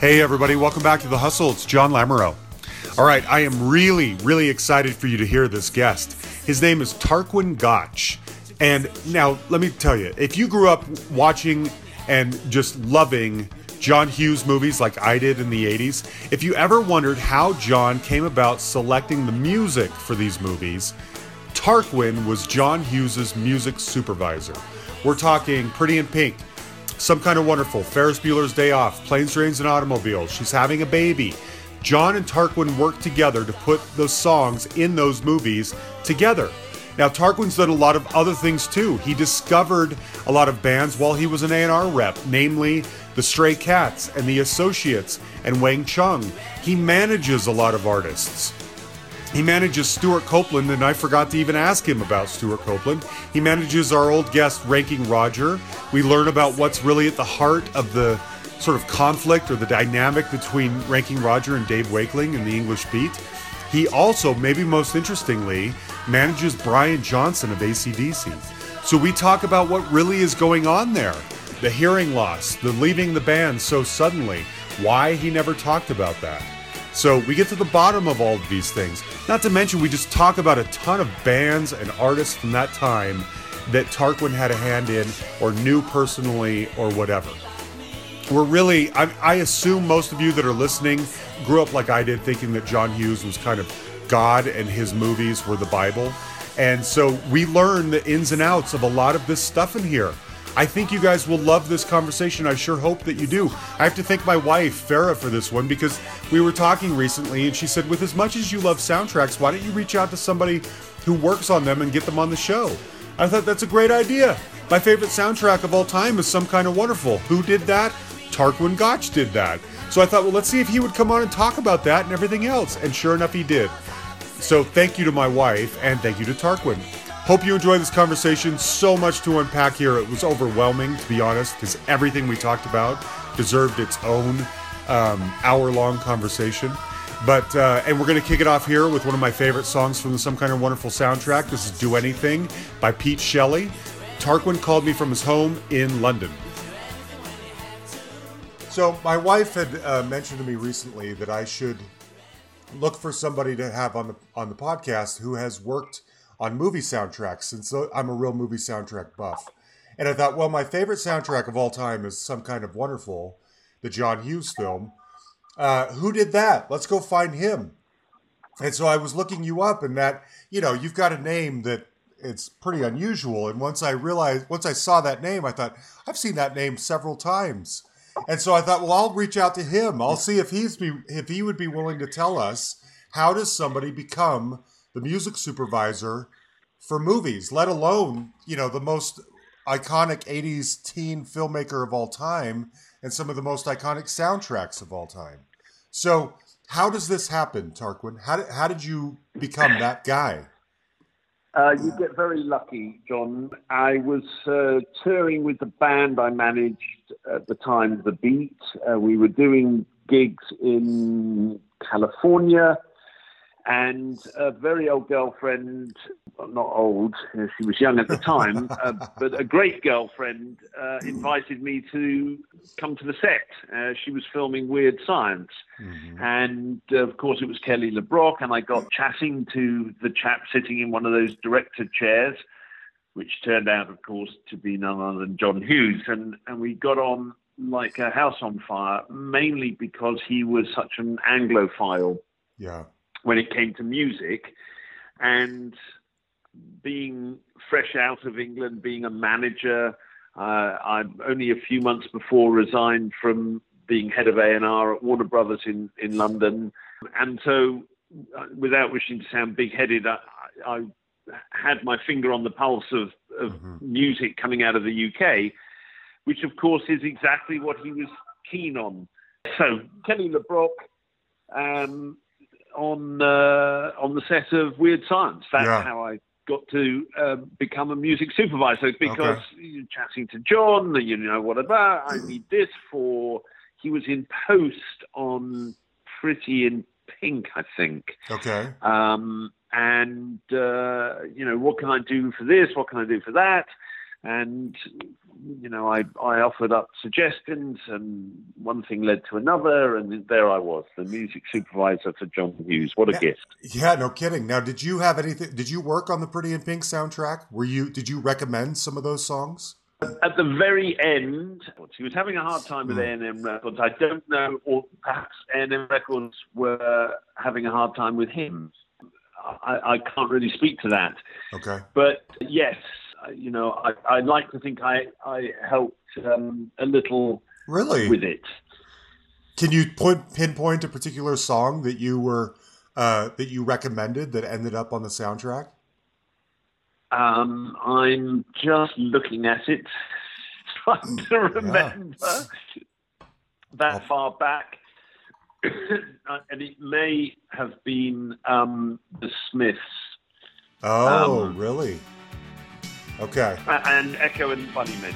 Hey everybody, welcome back to The Hustle. It's John Lamoureux. All right, I am really excited for you to hear this guest. His name is Tarquin Gotch. And now, let me tell you, if you grew up watching and just loving John Hughes movies like I did in the 80s, if you ever wondered how John came about selecting the music for these movies, Tarquin was John Hughes's music supervisor. We're talking Pretty in Pink, Some Kind of Wonderful, Ferris Bueller's Day Off, Planes, Trains and Automobiles, She's Having a Baby. John and Tarquin worked together to put the songs in those movies together. Now, Tarquin's done a lot of other things too. He discovered a lot of bands while he was an A&R rep, namely the Stray Cats and the Associates and Wang Chung. He manages a lot of artists. He manages Stuart Copeland, and I forgot to even ask him about Stuart Copeland. He manages our old guest, Ranking Roger. We learn about what's really at the heart of the sort of conflict or the dynamic between Ranking Roger and Dave Wakeling in the English Beat. He also, maybe most interestingly, manages Brian Johnson of AC/DC. So we talk about what really is going on there. The hearing loss, the leaving the band so suddenly, why he never talked about that. So we get to the bottom of all of these things. Not to mention, we just talk about a ton of bands and artists from that time that Tarquin had a hand in or knew personally or whatever. We're really, I assume most of you that are listening grew up like I did, thinking that John Hughes was kind of God and his movies were the Bible. And so we learn the ins and outs of a lot of this stuff in here. I think you guys will love this conversation. I sure hope that you do. I have to thank my wife, Farah, for this one, because we were talking recently and she said, with as much as you love soundtracks, why don't you reach out to somebody who works on them and get them on the show? I thought that's a great idea. My favorite soundtrack of all time is Some Kind of Wonderful. Who did that? Tarquin Gotch did that. So I thought, well, let's see if he would come on and talk about that and everything else. And sure enough, he did. So thank you to my wife and thank you to Tarquin. Hope you enjoy this conversation. So much to unpack here. It was overwhelming, to be honest, because everything we talked about deserved its own hour-long conversation. But and we're going to kick it off here with one of my favorite songs from the Some Kind of Wonderful soundtrack. This is Do Anything by Pete Shelley. Tarquin called me from his home in London. So my wife had mentioned to me recently that I should look for somebody to have on the podcast who has worked on movie soundtracks, since I'm a real movie soundtrack buff. And I thought, well, my favorite soundtrack of all time is Some Kind of Wonderful, the John Hughes film. Who did that? Let's go find him. And so I was looking you up, and that, you know, you've got a name that it's pretty unusual. And once I saw that name, I thought, I've seen that name several times. And so I thought, well, I'll reach out to him. I'll see if he would be willing to tell us, how does somebody become the music supervisor for movies, let alone, you know, the most iconic 80s teen filmmaker of all time and some of the most iconic soundtracks of all time. So how does this happen, Tarquin? How did you become that guy? You get very lucky, John. I was touring with the band I managed at the time, The Beat. We were doing gigs in California, and a very old girlfriend, not old, she was young at the time, but a great girlfriend invited me to come to the set. She was filming Weird Science. Mm-hmm. And of course it was Kelly LeBrock, and I got chatting to the chap sitting in one of those director chairs, which turned out, of course, to be none other than John Hughes. And we got on like a house on fire, mainly because he was such an Anglophile. Yeah. When it came to music, and being fresh out of England, being a manager, I only a few months before resigned from being head of A&R at Warner Brothers in London. And so, without wishing to sound big-headed, I had my finger on the pulse of mm-hmm. music coming out of the UK, which, of course, is exactly what he was keen on. So, Kelly LeBrock, on the set of Weird Science. That's how I got to become a music supervisor, because you're chatting to John, you know, what about, I need this for... He was in post on Pretty in Pink, I think. Okay. And, you know, what can I do for this? What can I do for that? And you know, I offered up suggestions, and one thing led to another, and there I was, the music supervisor for John Hughes. What a gift! Yeah, no kidding. Now, did you have anything? Did you work on the Pretty in Pink soundtrack? Did you recommend some of those songs? At the very end, she was having a hard time with A&M Records. I don't know, or perhaps A&M Records were having a hard time with him. I can't really speak to that. Okay. But yes, you know, I like to think I helped a little with it. Can you pinpoint a particular song that you were that you recommended that ended up on the soundtrack? I'm just looking at it, trying to remember that far back. And it may have been the Smiths. Oh, really? Okay. And Echo and the Bunnymen.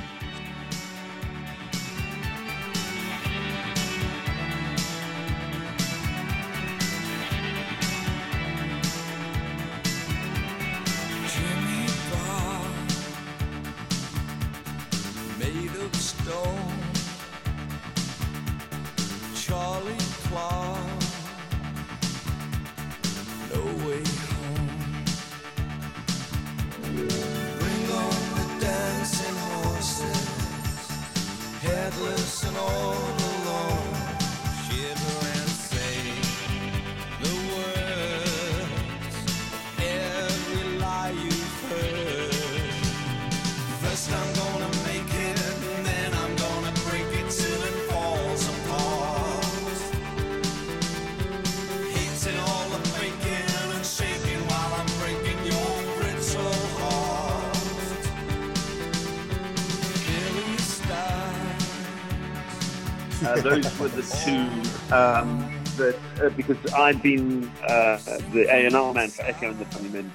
Those were the two that because I'd been the A&R man for Echo and the Bunnymen,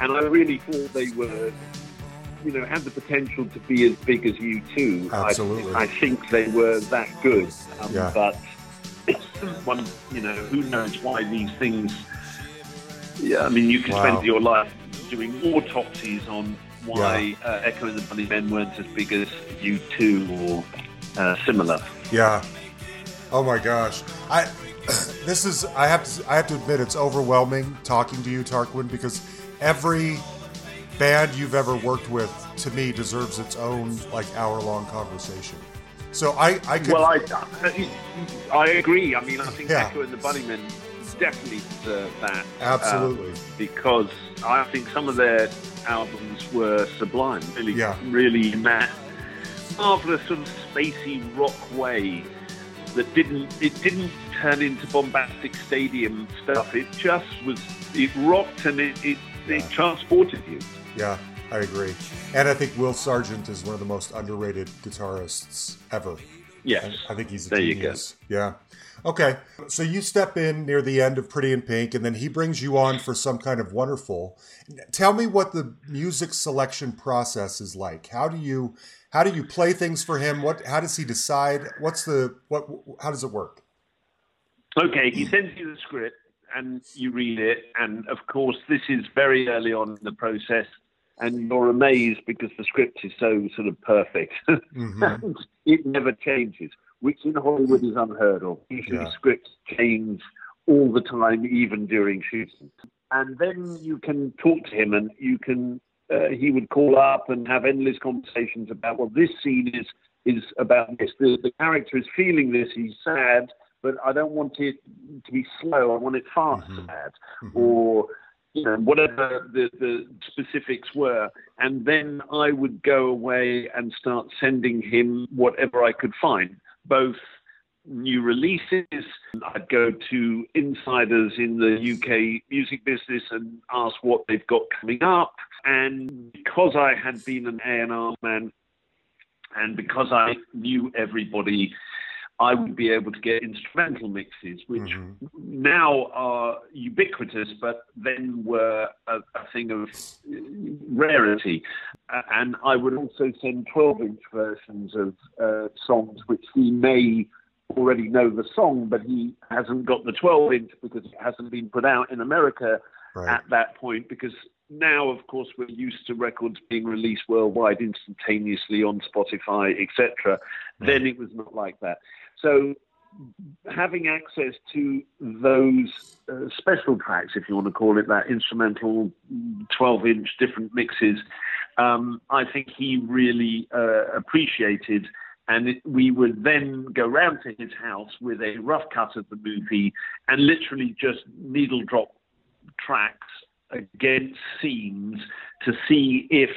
and I really thought they were, you know, had the potential to be as big as U2. Absolutely, I think they were that good. But it's one, you know, who knows why these things. Yeah, I mean, you can spend your life doing autopsies on why Echo and the Bunnymen weren't as big as U2 or similar. Yeah. Oh my gosh. I have to admit it's overwhelming talking to you, Tarquin, because every band you've ever worked with to me deserves its own like hour-long conversation. So I agree. I mean, I think Echo and the Bunnymen definitely deserve that. Absolutely. Because I think some of their albums were sublime, really mad. Marvelous sort of spacey rock way that didn't turn into bombastic stadium stuff. It just was, it rocked and it transported you. Yeah, I agree. And I think Will Sargent is one of the most underrated guitarists ever. Yes. I think he's a genius. There you go. Yeah. Okay. So you step in near the end of Pretty in Pink, and then he brings you on for Some Kind of Wonderful. Tell me what the music selection process is like. How do you play things for him? How does he decide? How does it work? Okay, he sends you the script and you read it. And of course, this is very early on in the process. And you're amazed because the script is so sort of perfect. Mm-hmm. It never changes, which in Hollywood is unheard of. Usually scripts change all the time, even during shooting. And then you can talk to him and you can... he would call up and have endless conversations about, well, this scene is about this. The character is feeling this. He's sad, but I don't want it to be slow. I want it fast sad, or you know, whatever the specifics were. And then I would go away and start sending him whatever I could find, both new releases. I'd go to insiders in the UK music business and ask what they've got coming up. And because I had been an A&R man and because I knew everybody, I would be able to get instrumental mixes, which now are ubiquitous, but then were a thing of rarity. And I would also send 12-inch versions of songs which he may already know the song, but he hasn't got the 12-inch because it hasn't been put out in America. right. at that point, because now, of course, we're used to records being released worldwide instantaneously on Spotify, etc. Right. Then it was not like that. So having access to those special tracks, if you want to call it that, instrumental 12-inch different mixes, I think he really appreciated. And we would then go round to his house with a rough cut of the movie and literally just needle drop tracks against scenes to see if,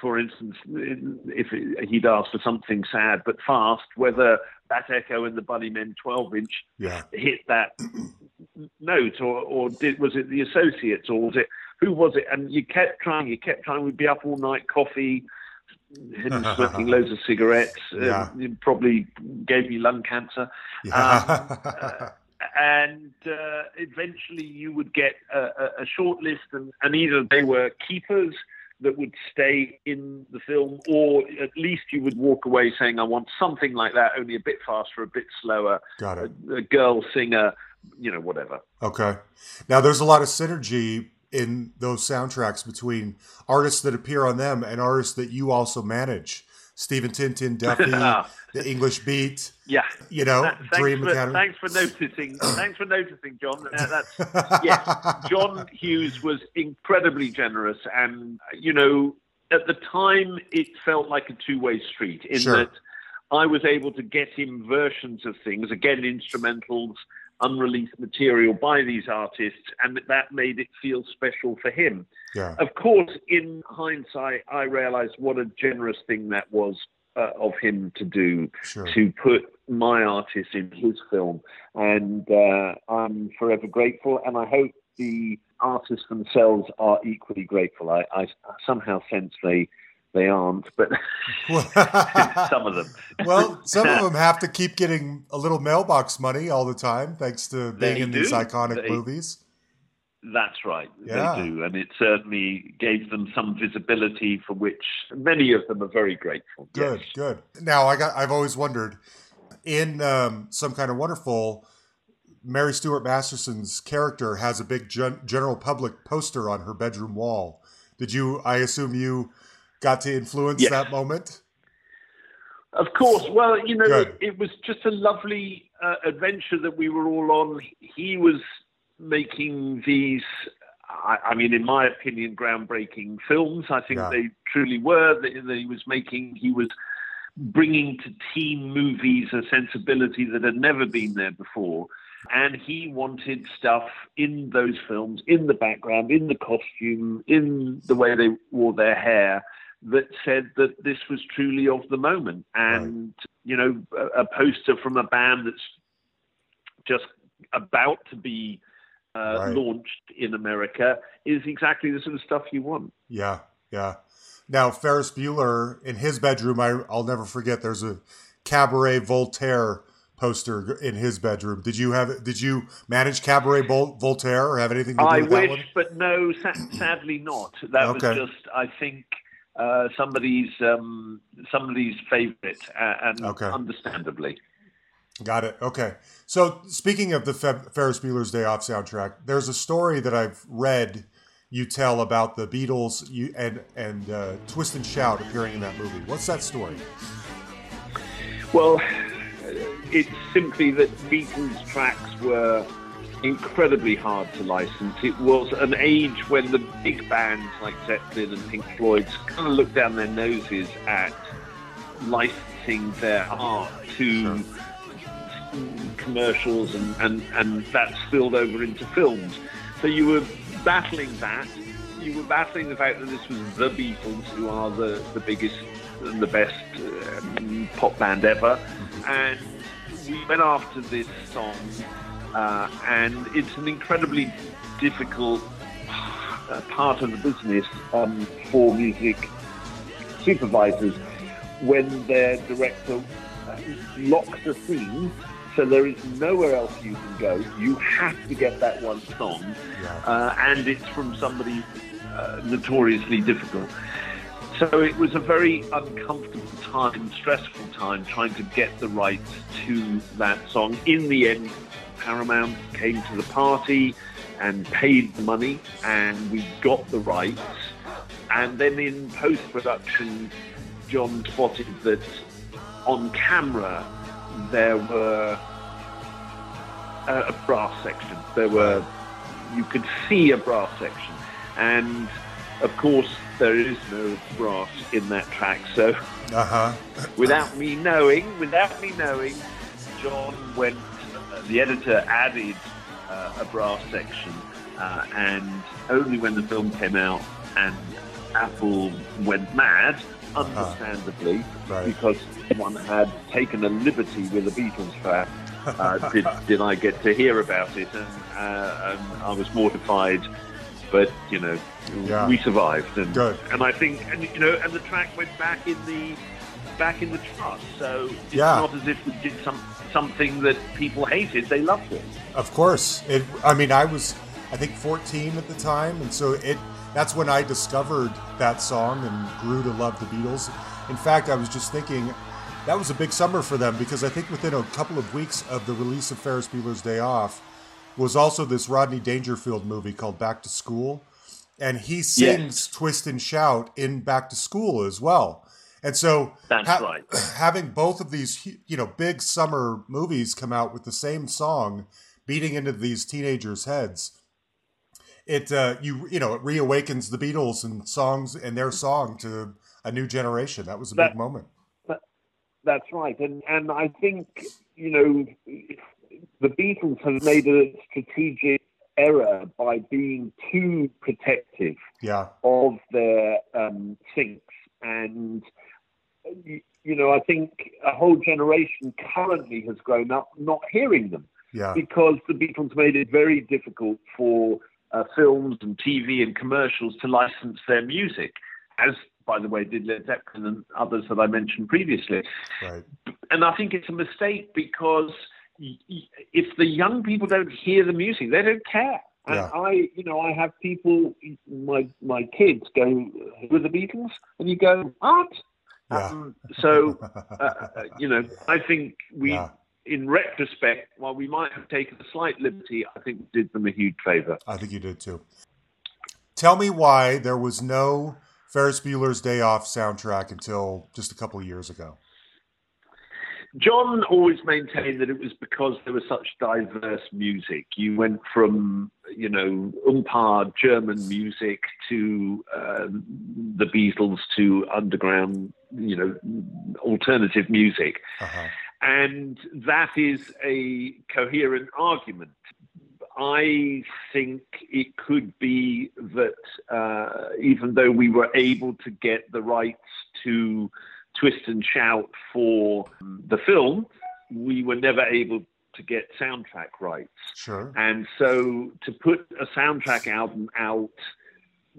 for instance, if he'd asked for something sad but fast, whether that Echo and the Bunnymen 12-inch hit that note, or was it The Associates, or was it, who was it? And you kept trying, we'd be up all night, coffee, him smoking loads of cigarettes, it probably gave me lung cancer. And eventually you would get a short list, and either they were keepers that would stay in the film, or at least you would walk away saying, I want something like that, only a bit faster, a bit slower. Got it. A girl singer, whatever. Okay. Now, there's a lot of synergy in those soundtracks between artists that appear on them and artists that you also manage. Stephen Tintin Duffy, the English Beat, Dream Academy. Thanks for noticing, John. John Hughes was incredibly generous, and at the time it felt like a two-way street in that I was able to get him versions of things, again instrumentals, unreleased material by these artists, and that made it feel special for him. Yeah. Of course, in hindsight, I realized what a generous thing that was of him to do, to put my artist in his film. And I'm forever grateful, and I hope the artists themselves are equally grateful. I somehow sense they aren't, but some of them. Well, some of them have to keep getting a little mailbox money all the time, thanks to being in these iconic movies. That's right, they do. And it certainly gave them some visibility for which many of them are very grateful. Good. Now, I've always wondered, in Some Kind of Wonderful, Mary Stuart Masterson's character has a big General Public poster on her bedroom wall. I assume you got to influence that moment? Of course. Well, it was just a lovely adventure that we were all on. He was making these, in my opinion, groundbreaking films. I think they truly were. That he was making, he was bringing to teen movies a sensibility that had never been there before. And he wanted stuff in those films, in the background, in the costume, in the way they wore their hair, that said that this was truly of the moment. And, a poster from a band that's just about to be launched in America is exactly the sort of stuff you want. Yeah, yeah. Now, Ferris Bueller, in his bedroom, I'll never forget, there's a Cabaret Voltaire poster in his bedroom. Did you manage Cabaret Voltaire or have anything to do with that one? I wish, but no, sadly not. That was just, I think, somebody's favorite, and understandably. Got it. Okay. So speaking of the Ferris Bueller's Day Off soundtrack, there's a story that I've read you tell about the Beatles and Twist and Shout appearing in that movie. What's that story? Well, it's simply that Beatles tracks were incredibly hard to license. It was an age when the big bands like Zeppelin and Pink Floyd kind of looked down their noses at licensing their art to commercials, and that spilled over into films. So you were battling that. You were battling the fact that this was the Beatles, who are the biggest and the best pop band ever. And we went after this song, and it's an incredibly difficult part of the business for music supervisors when their director locks a scene, so there is nowhere else you can go. You have to get that one song, and it's from somebody notoriously difficult. So it was a very uncomfortable time, stressful time, trying to get the rights to that song. In the end, Paramount came to the party and paid the money, and we got the rights. And then in post-production, John spotted that on camera there were a brass section. You could see a brass section, and of course there is no brass in that track. So, without me knowing, John went. The editor added a brass section, and only when the film came out and Apple went mad, understandably, right, because one had taken a liberty with a Beatles track. Did I get to hear about it? And I was mortified, but you know, we survived. And good. And I think, and you know, and the track went back in the chart. So it's not as if we did something that people hated; they loved it. Of course, it. I mean, I think 14 at the time, and so it. That's when I discovered that song and grew to love the Beatles. In fact, I was just thinking, that was a big summer for them, because I think within a couple of weeks of the release of Ferris Bueller's Day Off was also this Rodney Dangerfield movie called Back to School. And he sings Twist and Shout in Back to School as well. And so having both of these, you know, big summer movies come out with the same song beating into these teenagers' heads, it reawakens the Beatles and songs and their song to a new generation. That was a big moment. That's right, and I think, you know, the Beatles have made a strategic error by being too protective of their sinks, and you know, I think a whole generation currently has grown up not hearing them because the Beatles made it very difficult for films and TV and commercials to license their music, as, by the way, did Led Zeppelin and others that I mentioned previously. Right. And I think it's a mistake, because if the young people don't hear the music, they don't care. And I have people, my kids go, with the Beatles? And you go, what? Yeah. You know, I think we... Yeah. In retrospect, while we might have taken a slight liberty, I think we did them a huge favor. I think you did too. Tell me why there was no Ferris Bueller's Day Off soundtrack until just a couple of years ago. John always maintained that it was because there was such diverse music. You went from, you know, umpire German music to the Beatles to underground, you know, alternative music. Uh-huh. And that is a coherent argument. I think it could be that even though we were able to get the rights to Twist and Shout for the film, we were never able to get soundtrack rights. Sure. And so to put a soundtrack album out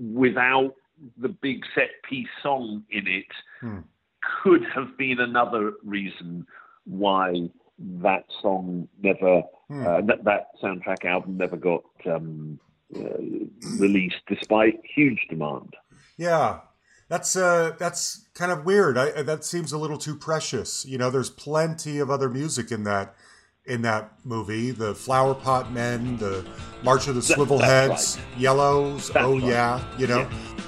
without the big set piece song in it could have been another reason why that song never, that soundtrack album never got released, despite huge demand. Yeah, that's kind of weird. That seems a little too precious. You know, there's plenty of other music in that movie: the Flower Pot Men, the March of the Swivel Heads, right. Yellows. That's oh right. Yeah, you know. Yeah.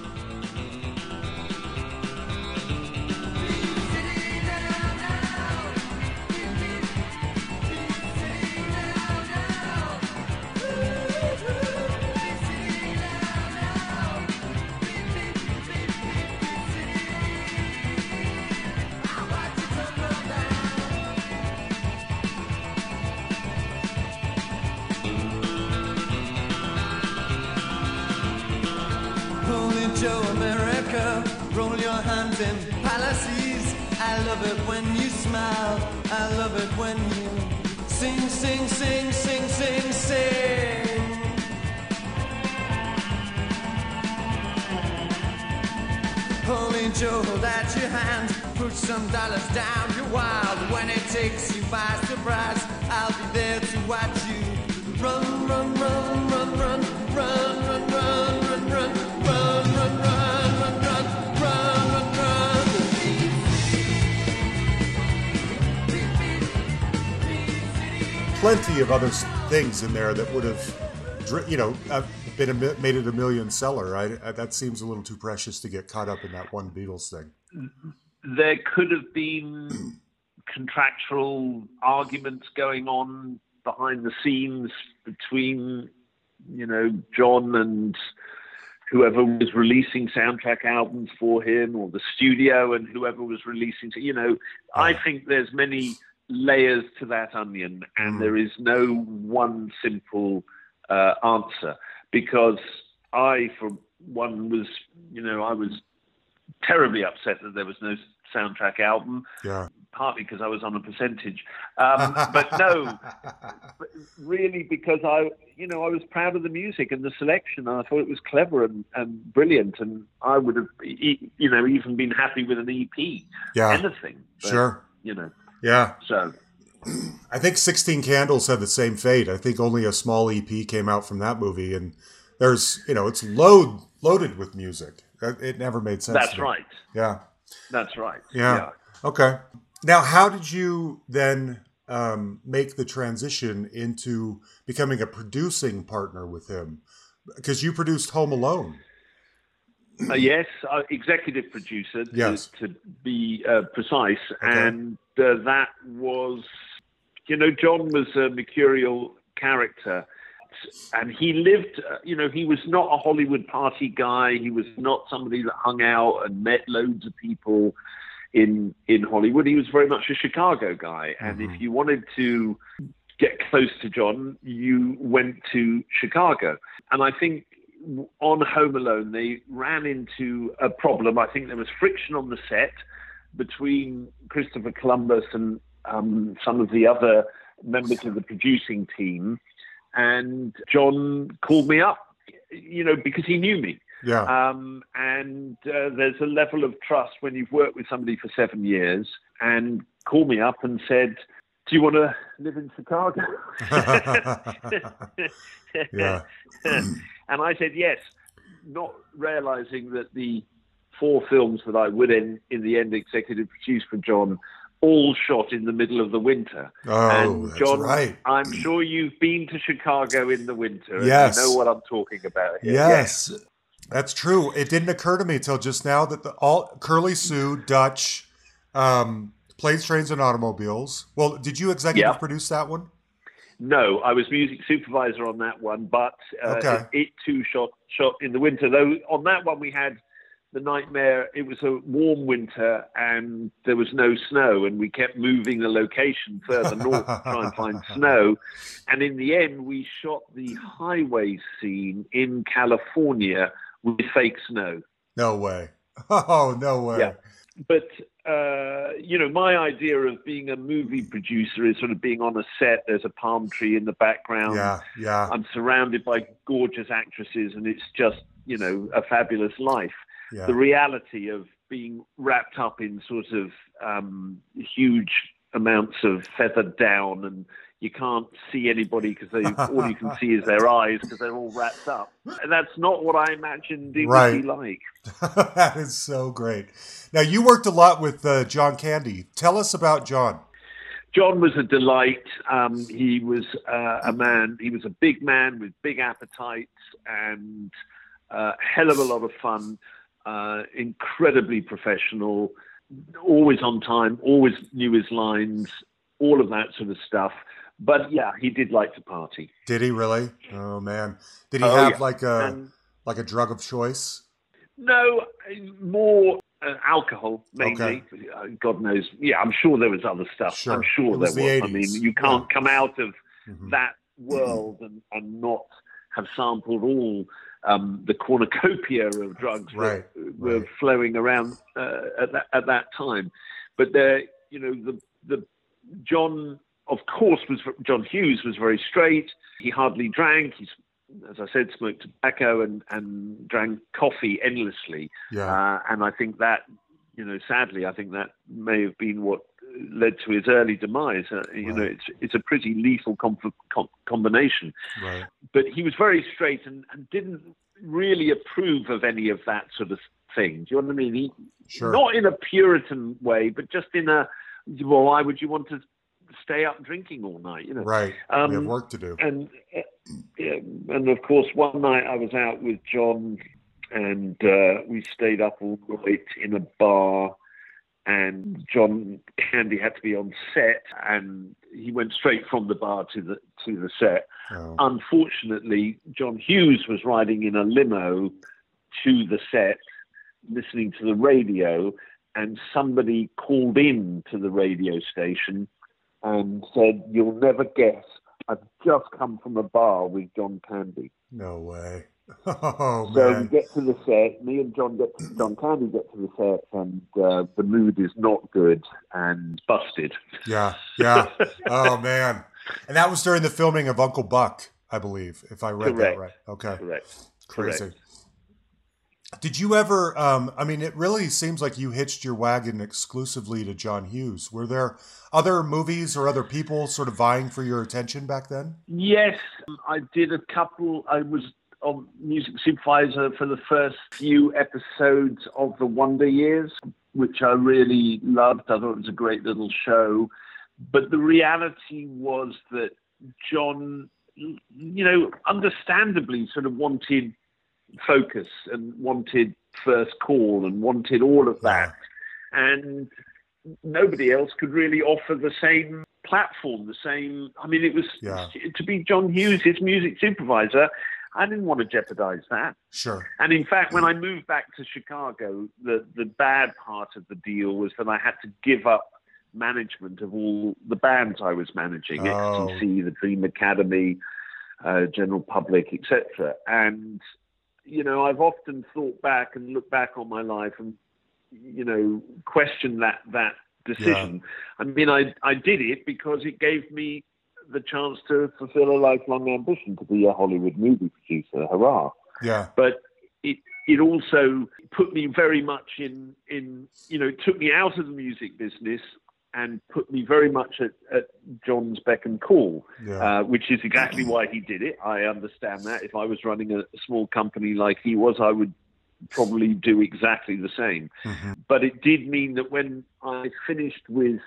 Plenty of other things in there that would have you know, made it a million seller. That seems a little too precious to get caught up in that one Beatles thing. There could have been contractual arguments going on behind the scenes between, you know, John and whoever was releasing soundtrack albums for him, or the studio and whoever was releasing, you know, I think there's many layers to that onion, and there is no one simple answer, because I, for one, was, you know, I was terribly upset that there was no soundtrack album, partly because I was on a percentage, but no, but really because I, you know, I was proud of the music and the selection, and I thought it was clever and brilliant, and I would have, you know, even been happy with an EP, anything. But, you know. Yeah. So I think 16 Candles had the same fate. I think only a small EP came out from that movie, and there's, you know, it's loaded with music. It never made sense. That's right. Yeah. That's right. Yeah. Okay. Now, how did you then make the transition into becoming a producing partner with him? Because you produced Home Alone. Yes, executive producer, to be precise. Okay. And that was, you know, John was a mercurial character. And he lived, you know, he was not a Hollywood party guy. He was not somebody that hung out and met loads of people in Hollywood. He was very much a Chicago guy. And if you wanted to get close to John, you went to Chicago. And I think on Home Alone, they ran into a problem. I think there was friction on the set between Christopher Columbus and some of the other members of the producing team. And John called me up, you know, because he knew me. Yeah. And there's a level of trust when you've worked with somebody for 7 years, and called me up and said, do you want to live in Chicago? And I said yes, not realizing that the 4 films that I would in the end executive produce for John all shot in the middle of the winter. Oh, and John, that's right. I'm sure you've been to Chicago in the winter. Yes. And you know what I'm talking about here. Yes. Yes. That's true. It didn't occur to me till just now that all Curly Sue, Dutch, Planes, Trains, and Automobiles. Well, did you executive produce that one? No, I was music supervisor on that one, but it too shot in the winter. Though on that one we had the nightmare. It was a warm winter and there was no snow, and we kept moving the location further north to try and find snow. And in the end, we shot the highway scene in California with fake snow. No way. Oh, no way. Yeah. But, you know, my idea of being a movie producer is sort of being on a set. There's a palm tree in the background. Yeah, yeah. I'm surrounded by gorgeous actresses, and it's just, you know, a fabulous life. Yeah. The reality of being wrapped up in sort of huge amounts of feathered down, and you can't see anybody because all you can see is their eyes because they're all wrapped up. And that's not what I imagined it would be like. That is so great. Now, you worked a lot with John Candy. Tell us about John. John was a delight. He was a man. He was a big man with big appetites and a hell of a lot of fun. Incredibly professional, always on time, always knew his lines, all of that sort of stuff. But yeah, he did like to party. Did he really? Oh man. Did he have like a drug of choice? No, more alcohol mainly. Okay. God knows. Yeah, I'm sure there was other stuff. Sure. I'm sure there was. I mean, you can't come out of that world and not have sampled all the cornucopia of drugs were flowing around at that time. But there, you know, the John, of course, John Hughes was very straight. He hardly drank. He, as I said, smoked tobacco and drank coffee endlessly. Yeah. And I think that, you know, sadly, I think that may have been what led to his early demise. You know, it's a pretty lethal combination. Right. But he was very straight and didn't really approve of any of that sort of thing. Do you know what I mean? He, not in a Puritan way, but just in a, well, why would you want to stay up drinking all night, you know. Right. We have work to do. And of course, one night I was out with John, and we stayed up all night in a bar. And John Candy had to be on set, and he went straight from the bar to the set. Oh. Unfortunately, John Hughes was riding in a limo to the set, listening to the radio, and somebody called in to the radio station and said, "You'll never guess, I've just come from a bar with John Candy." No way. Oh, so man. We get to the set, me and John Candy get to the set, and the mood is not good and busted. Yeah. Oh, man. And that was during the filming of Uncle Buck, I believe, if I read that right. Okay. Correct. Crazy. Correct. Did you ever, it really seems like you hitched your wagon exclusively to John Hughes. Were there other movies or other people sort of vying for your attention back then? Yes, I did a couple. I was music supervisor for the first few episodes of The Wonder Years, which I really loved. I thought it was a great little show. But the reality was that John, understandably sort of wanted focus and wanted first call and wanted all of that, and nobody else could really offer the same platform, it was to be John Hughes, his music supervisor. I didn't want to jeopardize that. Sure. And in fact, when I moved back to Chicago, the bad part of the deal was that I had to give up management of all the bands I was managing, AC/DC, the Dream Academy, General Public, etc. And I've often thought back and looked back on my life and, questioned that decision. Yeah. I did it because it gave me the chance to fulfill a lifelong ambition to be a Hollywood movie producer. Hurrah. Yeah. But it also put me very much in it took me out of the music business and put me very much at John's beck and call, which is exactly why he did it. I understand that. If I was running a small company like he was, I would probably do exactly the same. Mm-hmm. But it did mean that when I finished with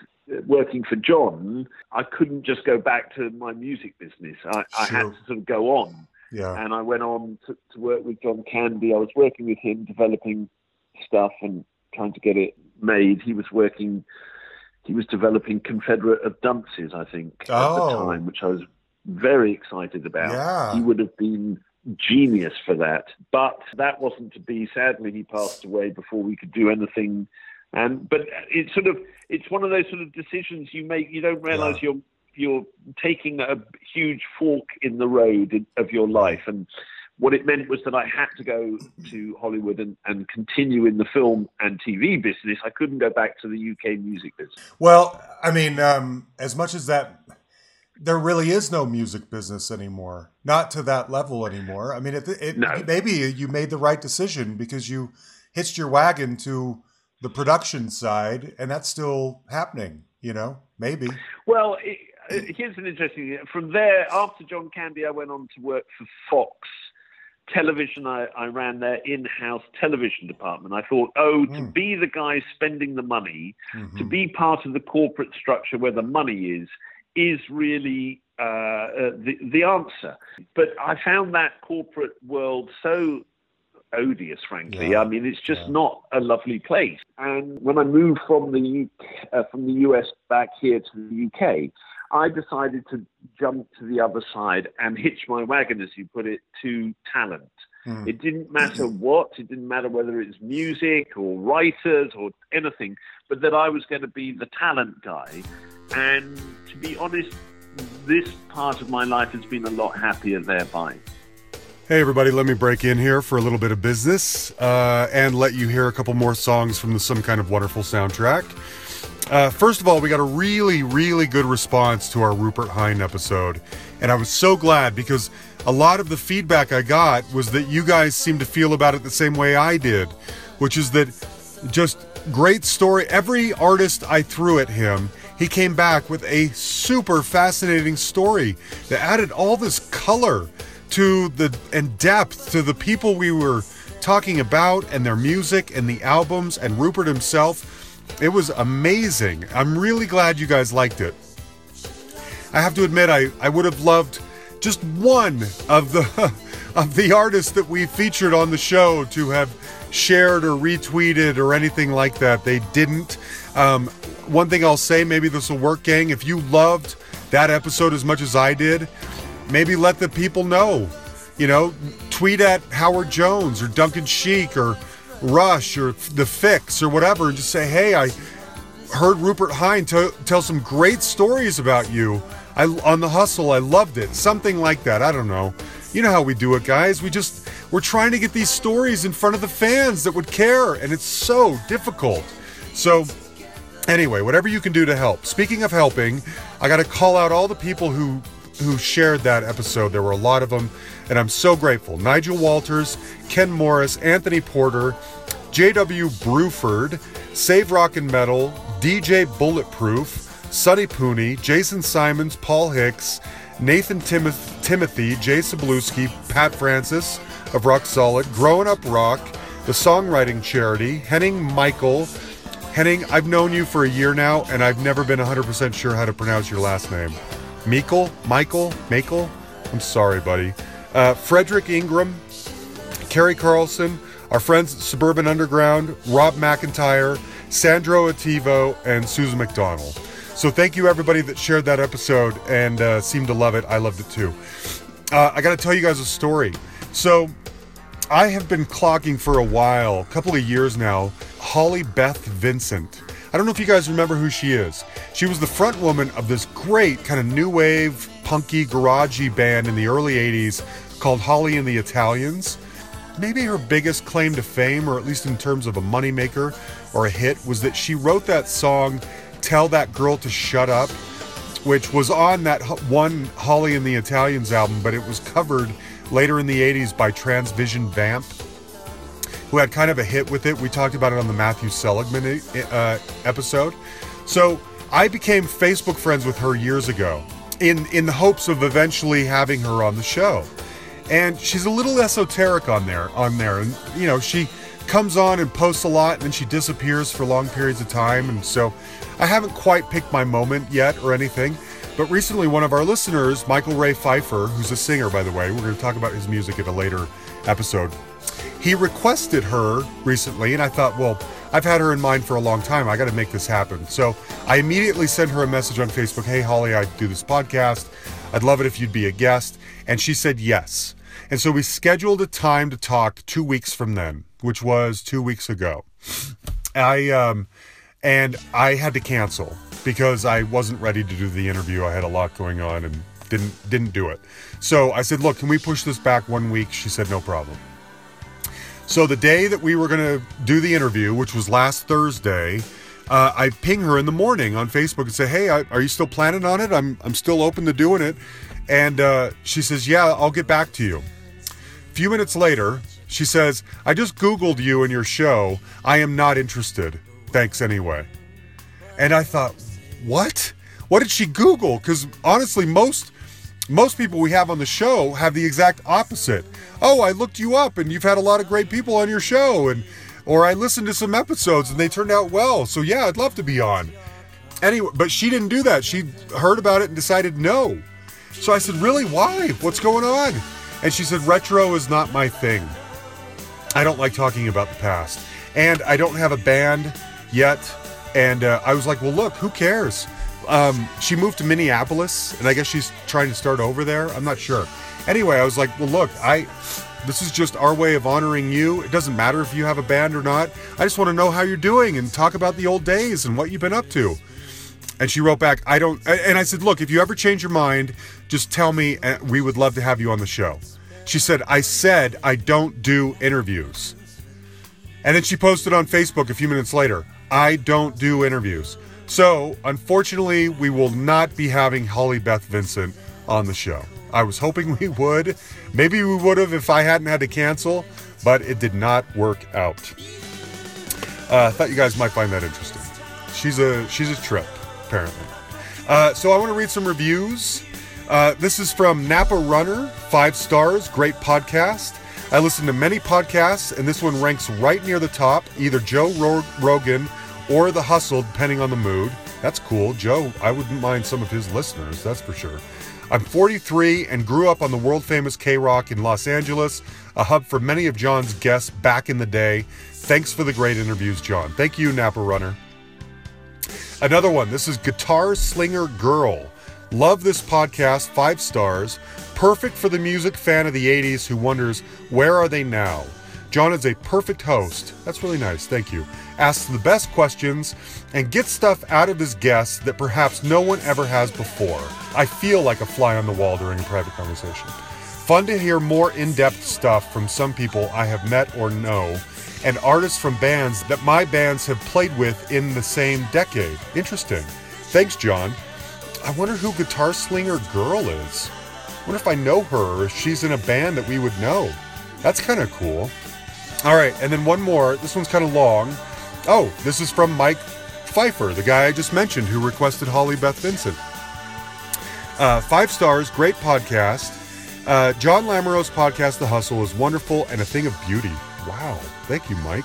working for John, I couldn't just go back to my music business. I had to sort of go on. Yeah. And I went on to work with John Candy. I was working with him, developing stuff and trying to get it made. He was developing Confederate Abdumpties, I think, at the time, which I was very excited about. Yeah. He would have been genius for that. But that wasn't to be. Sadly, he passed away before we could do anything. But it's sort of, it's one of those sort of decisions you make. You don't realize you're taking a huge fork in the road of your life. And what it meant was that I had to go to Hollywood and continue in the film and TV business. I couldn't go back to the UK music business. Well, as much as that, there really is no music business anymore. Not to that level anymore. No. Maybe you made the right decision because you hitched your wagon to the production side, and that's still happening, maybe. Well, here's an interesting thing. From there, after John Candy, I went on to work for Fox Television. I ran their in-house television department. I thought, to be the guy spending the money, to be part of the corporate structure where the money is really the answer. But I found that corporate world so odious, frankly. Yeah. It's just not a lovely place. And when I moved from the US back here to the UK, I decided to jump to the other side and hitch my wagon, as you put it, to talent. Mm. It didn't matter what. It didn't matter whether it was music or writers or anything, but that I was going to be the talent guy. And to be honest, this part of my life has been a lot happier thereby. Hey, everybody, let me break in here for a little bit of business and let you hear a couple more songs from the Some Kind of Wonderful soundtrack. First of all, we got a really, really good response to our Rupert Hine episode. And I was so glad because a lot of the feedback I got was that you guys seemed to feel about it the same way I did, which is that just great story. Every artist I threw at him, he came back with a super fascinating story that added all this color and depth to the people we were talking about and their music and the albums and Rupert himself. It was amazing. I'm really glad you guys liked it. I have to admit, I would have loved just one of the artists that we featured on the show to have shared or retweeted or anything like that. They didn't. One thing I'll say, maybe this will work, gang. If you loved that episode as much as I did, maybe let the people know. You know, tweet at Howard Jones or Duncan Sheik or Rush or The Fix or whatever and just say, hey, I heard Rupert Hine tell some great stories about you on The Hustle. I loved it. Something like that. I don't know. You know how we do it, guys. We're trying to get these stories in front of the fans that would care, and it's so difficult. So anyway, whatever you can do to help. Speaking of helping, I got to call out all the people who shared that episode. There were a lot of them, and I'm so grateful. Nigel Walters, Ken Morris, Anthony Porter, J.W. Bruford, Save Rock and Metal, DJ Bulletproof, Sonny Pooney, Jason Simons, Paul Hicks, Nathan Timothy, Jay Sabluski, Pat Francis of Rock Solid, Growing Up Rock, The Songwriting Charity, Henning Michael. Henning, I've known you for a year now, and I've never been 100% sure how to pronounce your last name. Michael? I'm sorry, buddy. Frederick Ingram, Kerry Carlson, our friends at Suburban Underground, Rob McIntyre, Sandro Ativo, and Susan McDonald. So thank you, everybody that shared that episode and seemed to love it. I loved it, too. I got to tell you guys a story. So I have been clocking for a while, a couple of years now, Holly Beth Vincent. I don't know if you guys remember who she is. She was the front woman of this great kind of new wave, punky, garagey band in the early 80s called Holly and the Italians. Maybe her biggest claim to fame, or at least in terms of a moneymaker or a hit, was that she wrote that song, Tell That Girl to Shut Up, which was on that one Holly and the Italians album, but it was covered later in the 80s by Transvision Vamp, who had kind of a hit with it. We talked about it on the Matthew Seligman episode. So I became Facebook friends with her years ago in the hopes of eventually having her on the show. And she's a little esoteric on there. And, you know, she comes on and posts a lot, and then she disappears for long periods of time. And so I haven't quite picked my moment yet or anything. But recently, one of our listeners, Michael Ray Pfeiffer, who's a singer, by the way, we're going to talk about his music in a later episode, he requested her recently, and I thought, well, I've had her in mind for a long time. I got to make this happen. So I immediately sent her a message on Facebook. Hey, Holly, I do this podcast. I'd love it if you'd be a guest. And she said yes. And so we scheduled a time to talk 2 weeks from then, which was 2 weeks ago. I had to cancel because I wasn't ready to do the interview. I had a lot going on and didn't do it. So I said, look, can we push this back 1 week? She said, no problem. So the day that we were going to do the interview, which was last Thursday, I ping her in the morning on Facebook and say, hey, are you still planning on it? I'm still open to doing it. And she says, yeah, I'll get back to you. A few minutes later, she says, I just Googled you and your show. I am not interested. Thanks anyway. And I thought, what? What did she Google? Because honestly, most people we have on the show have the exact opposite. Oh, I looked you up and you've had a lot of great people on your show, and or I listened to some episodes and they turned out well. So yeah, I'd love to be on. Anyway, but she didn't do that. She heard about it and decided no. So I said, really? Why? What's going on? And she said, retro is not my thing. I don't like talking about the past. And I don't have a band yet. And I was like, well, look, who cares? She moved to Minneapolis, and I guess she's trying to start over there. I'm not sure. Anyway, I was like, well, look, this is just our way of honoring you. It doesn't matter if you have a band or not. I just want to know how you're doing and talk about the old days and what you've been up to. And she wrote back, I don't... And I said, look, if you ever change your mind, just tell me, and we would love to have you on the show. She said, I don't do interviews. And then she posted on Facebook a few minutes later, I don't do interviews. So, unfortunately, we will not be having Holly Beth Vincent on the show. I was hoping we would. Maybe we would have if I hadn't had to cancel, but it did not work out. I thought you guys might find that interesting. She's a trip, apparently. So I want to read some reviews. This is from Napa Runner, 5 stars, great podcast. I listen to many podcasts, and this one ranks right near the top, either Joe Rogan or The Hustle, depending on the mood. That's cool. Joe, I wouldn't mind some of his listeners, that's for sure. I'm 43 and grew up on the world-famous K-Rock in Los Angeles, a hub for many of John's guests back in the day. Thanks for the great interviews, John. Thank you, Napa Runner. Another one. This is Guitar Slinger Girl. Love this podcast. 5 stars. Perfect for the music fan of the 80s who wonders, where are they now? John is a perfect host. That's really nice. Thank you. Asks the best questions and gets stuff out of his guests that perhaps no one ever has before. I feel like a fly on the wall during a private conversation. Fun to hear more in-depth stuff from some people I have met or know, and artists from bands that my bands have played with in the same decade. Interesting. Thanks, John. I wonder who Guitar Slinger Girl is. I wonder if I know her or if she's in a band that we would know. That's kind of cool. All right, and then one more. This one's kind of long. Oh, this is from Mike Pfeiffer, the guy I just mentioned who requested Holly Beth Vincent. 5 stars, great podcast. John Lamoureux's podcast, The Hustle, is wonderful and a thing of beauty. Wow, thank you, Mike.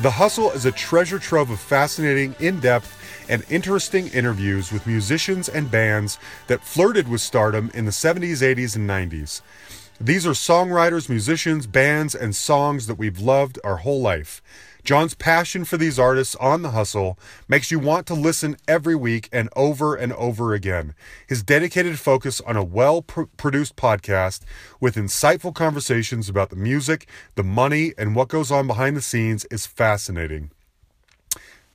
The Hustle is a treasure trove of fascinating, in-depth, and interesting interviews with musicians and bands that flirted with stardom in the 70s, 80s, and 90s. These are songwriters, musicians, bands, and songs that we've loved our whole life. John's passion for these artists on The Hustle makes you want to listen every week and over again. His dedicated focus on a well-produced podcast with insightful conversations about the music, the money, and what goes on behind the scenes is fascinating.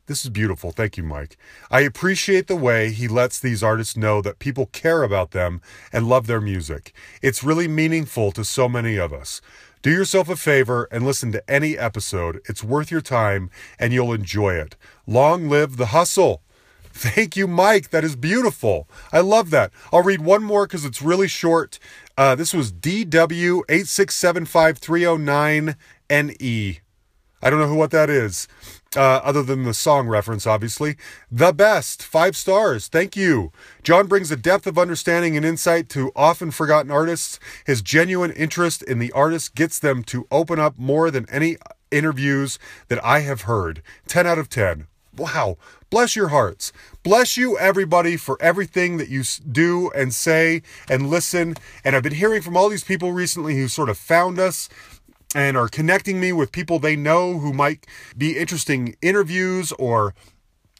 This is beautiful. Thank you, Mike. I appreciate the way he lets these artists know that people care about them and love their music. It's really meaningful to so many of us. Do yourself a favor and listen to any episode. It's worth your time and you'll enjoy it. Long live The Hustle. Thank you, Mike. That is beautiful. I love that. I'll read one more because it's really short. This was DW8675309NE. I don't know what that is, other than the song reference, obviously. The best. 5 stars. Thank you. John brings a depth of understanding and insight to often forgotten artists. His genuine interest in the artist gets them to open up more than any interviews that I have heard. 10 out of 10. Wow. Bless your hearts. Bless you, everybody, for everything that you do and say and listen. And I've been hearing from all these people recently who sort of found us and are connecting me with people they know who might be interesting interviews or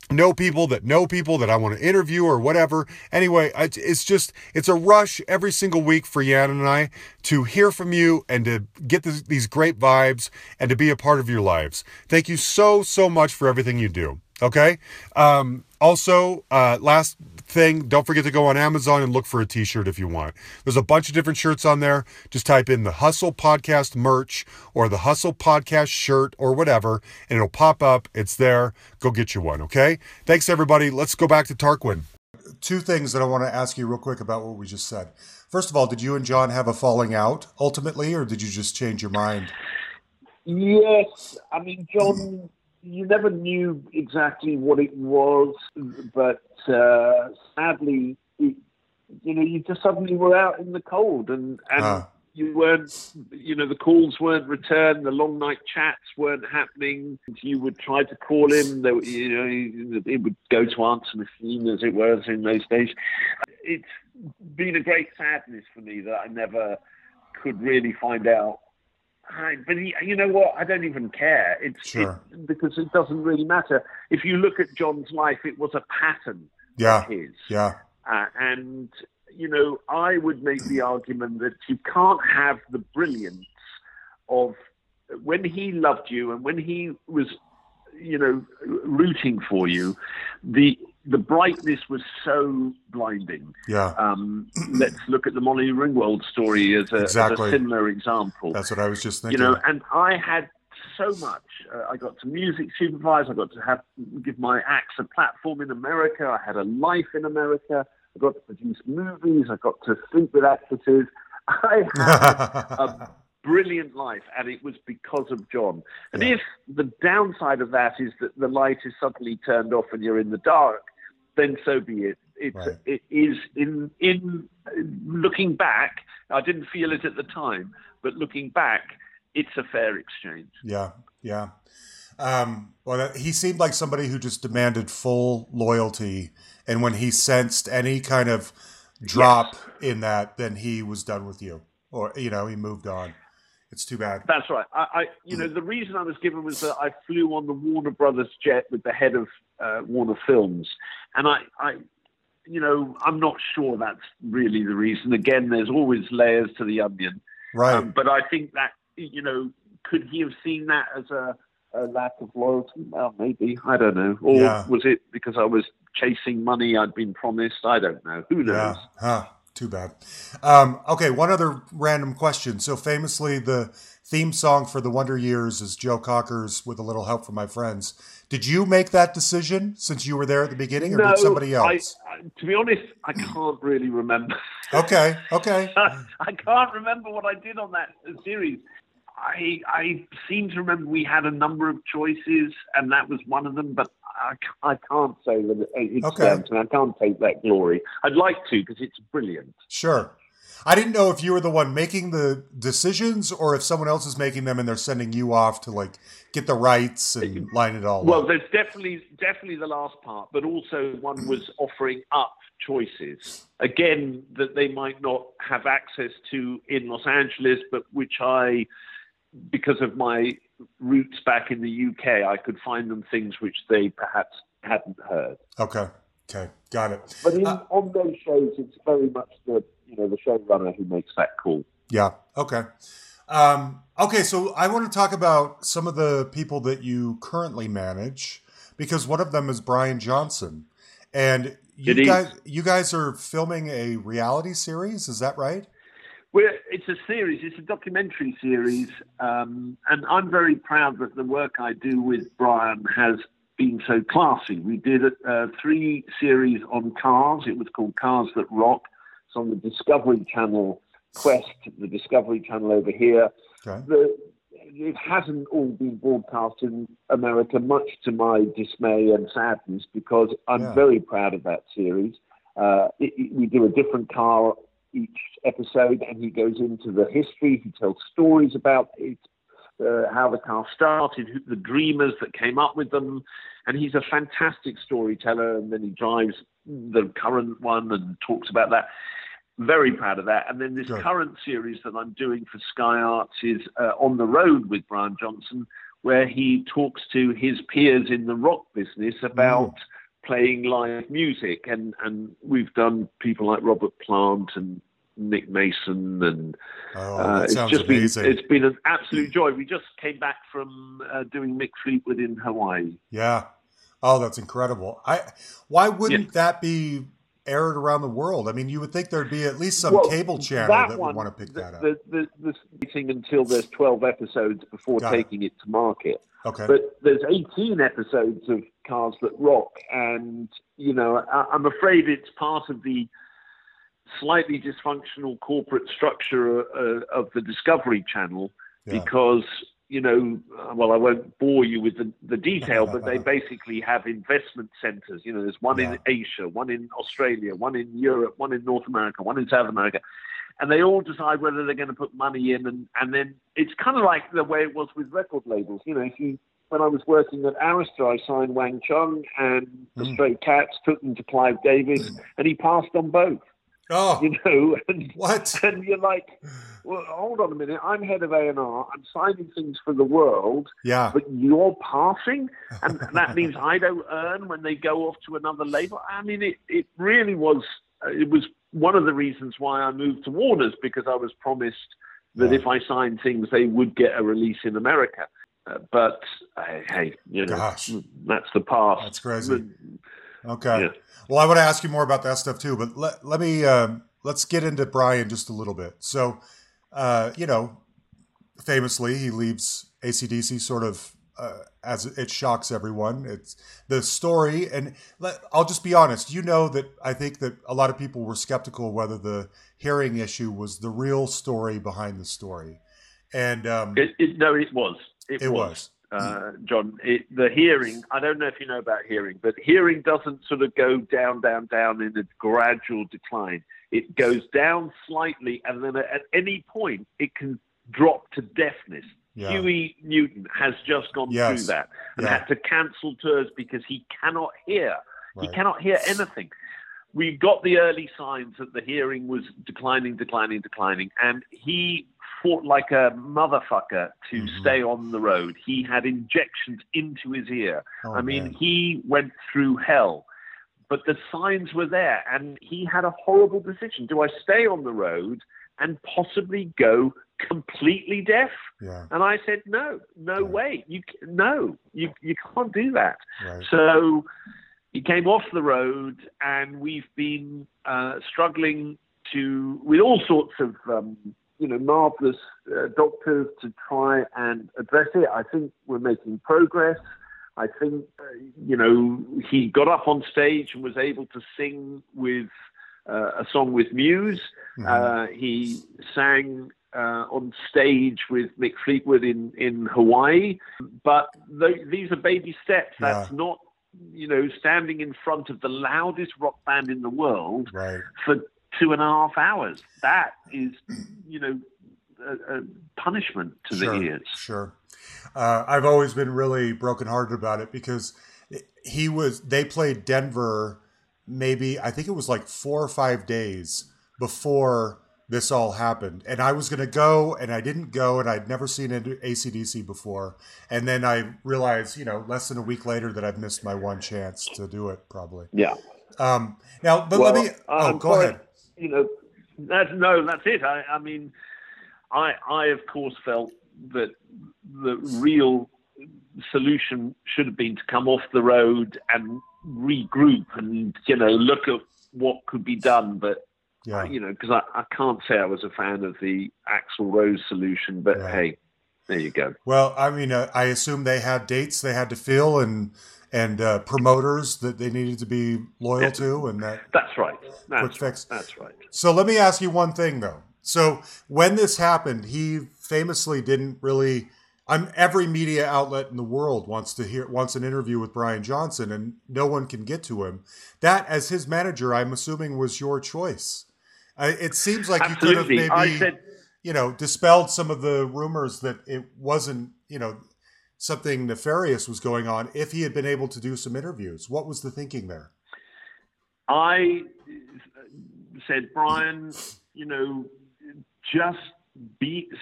know people that I want to interview or whatever. Anyway, it's just, it's a rush every single week for Jan and I to hear from you and to get these great vibes and to be a part of your lives. Thank you so, so much for everything you do. Okay. Also, last thing, don't forget to go on Amazon and look for a t-shirt if you want. There's a bunch of different shirts on there. Just type in The Hustle Podcast merch or The Hustle Podcast shirt or whatever, and it'll pop up. It's there. Go get you one, okay? Thanks, everybody. Let's go back to Tarquin. 2 things that I want to ask you real quick about what we just said. First of all, did you and John have a falling out ultimately, or did you just change your mind? Yes. I mean, John... You never knew exactly what it was, but sadly, you just suddenly were out in the cold, and you weren't, the calls weren't returned, the long night chats weren't happening. You would try to call him, it would go to answer machine as it was in those days. It's been a great sadness for me that I never could really find out. But you know what? I don't even care. It's because it doesn't really matter. If you look at John's life, it was a pattern of his. Yeah. And, I would make the argument that you can't have the brilliance of when he loved you and when he was, rooting for you, the brightness was so blinding. Yeah. Let's look at the Molly Ringwald story as a similar example. That's what I was just thinking. And I had so much. I got to music supervise. I got to give my acts a platform in America. I had a life in America. I got to produce movies. I got to sleep with actresses. I had a brilliant life, and it was because of John. And if the downside of that is that the light is suddenly turned off and you're in the dark, then so be it. It is in looking back, I didn't feel it at the time, but looking back, it's a fair exchange. Yeah, yeah. Well, he seemed like somebody who just demanded full loyalty, and when he sensed any kind of drop in that, then he was done with you, or he moved on. It's too bad. That's right. I the reason I was given was that I flew on the Warner Brothers jet with the head of Warner Films, and I I'm not sure that's really the reason. Again, there's always layers to the onion, right? But I think that could he have seen that as a lack of loyalty? Well, maybe. I don't know. Or was it because I was chasing money I'd been promised? I don't know. Who knows? Yeah. Huh. Too bad. Okay, one other random question. So famously, the theme song for The Wonder Years is Joe Cocker's With a Little Help from My Friends. Did you make that decision since you were there at the beginning, or did somebody else? To be honest, I can't really remember. Okay. I can't remember what I did on that series. I seem to remember we had a number of choices, and that was one of them, but I can't say that it's and I can't take that glory. I'd like to, because it's brilliant. Sure. I didn't know if you were the one making the decisions or if someone else is making them and they're sending you off to get the rights and line it all up. Well, there's definitely the last part, but also one was offering up choices, again, that they might not have access to in Los Angeles, but which I... because of my roots back in the UK, I could find them things which they perhaps hadn't heard. Okay, got it. But on those shows, it's very much the showrunner who makes that call. Yeah, okay. Okay, so I want to talk about some of the people that you currently manage, because one of them is Brian Johnson. And you guys are filming a reality series, is that right? It's a series. It's a documentary series, and I'm very proud that the work I do with Brian has been so classy. We did 3 series on cars. It was called Cars That Rock. It's on the Discovery Channel Quest, the Discovery Channel over here. Okay. It hasn't all been broadcast in America, much to my dismay and sadness, because I'm very proud of that series. We do a different car each episode, and he goes into the history. He tells stories about it, how the car started, the dreamers that came up with them. And he's a fantastic storyteller. And then he drives the current one and talks about that. Very proud of that. And then this current series that I'm doing for Sky Arts is On the Road with Brian Johnson, where he talks to his peers in the rock business about playing live music, and we've done people like Robert Plant and Nick Mason, and it's been an absolute joy. We just came back from doing Mick Fleetwood in Hawaii. Yeah, oh, that's incredible. Why wouldn't that be aired around the world? I mean, you would think there'd be at least some cable channel that would want to pick that up. The waiting until there's 12 episodes before taking it to market. Okay. But there's 18 episodes of Cars That Rock, and, I'm afraid it's part of the slightly dysfunctional corporate structure of the Discovery Channel because, I won't bore you with the detail, but they basically have investment centers. There's one in Asia, one in Australia, one in Europe, one in North America, one in South America. And they all decide whether they're going to put money in. And then it's kind of like the way it was with record labels. When I was working at Arista, I signed Wang Chung and the Stray Cats, took them to Clive Davis, and he passed on both. Oh, what? And you're like, well, hold on a minute. I'm head of A&R. I'm signing things for the world. Yeah. But you're passing, and that means I don't earn when they go off to another label. I mean, it really was. It was one of the reasons why I moved to Warner's, because I was promised that if I signed things, they would get a release in America. Gosh. That's the past. That's crazy. Okay. Yeah. Well, I want to ask you more about that stuff too, but let's get into Brian just a little bit. So, famously, he leaves AC/DC sort of as it shocks everyone. It's the story, and I'll just be honest. That I think that a lot of people were skeptical whether the hearing issue was the real story behind the story, and it was. It was. John, the hearing, I don't know if you know about hearing, but hearing doesn't sort of go down, down, down in a gradual decline. It goes down slightly, and then at any point, it can drop to deafness. Huey Newton has just gone through that and had to cancel tours because he cannot hear. Right. He cannot hear anything. We got the early signs that the hearing was declining, and he fought like a motherfucker to stay on the road. He had injections into his ear. He went through hell. But the signs were there, and he had a horrible decision. Do I stay on the road and possibly go completely deaf? Yeah. And I said, no way. You can't do that. Right. So he came off the road, and we've been struggling with all sorts of marvelous doctors to try and address it. I think we're making progress. I think, he got up on stage and was able to sing with a song with Muse. Mm-hmm. He sang on stage with Mick Fleetwood in Hawaii. But these are baby steps. That's not, standing in front of the loudest rock band in the world for 2.5 hours. That is, a punishment to the ears. Sure. I've always been really brokenhearted about it because they played Denver maybe, I think it was like 4 or 5 days before this all happened. And I was going to go, and I didn't go, and I'd never seen AC/DC before. And then I realized, less than a week later that I've missed my one chance to do it probably. Yeah. Go ahead. That's it. I of course felt that the real solution should have been to come off the road and regroup and, look at what could be done. But, because I can't say I was a fan of the Axl Rose solution, but hey, there you go. Well, I assume they had dates they had to fill and promoters that they needed to be loyal to. And that's right. That's right. So let me ask you one thing, though. So when this happened, he famously didn't really. Every media outlet in the world wants an interview with Brian Johnson, and no one can get to him. That, as his manager, I'm assuming was your choice. It seems like Absolutely. You could have maybe, dispelled some of the rumors that it wasn't, something nefarious was going on if he had been able to do some interviews. What was the thinking there? I said, Brian, just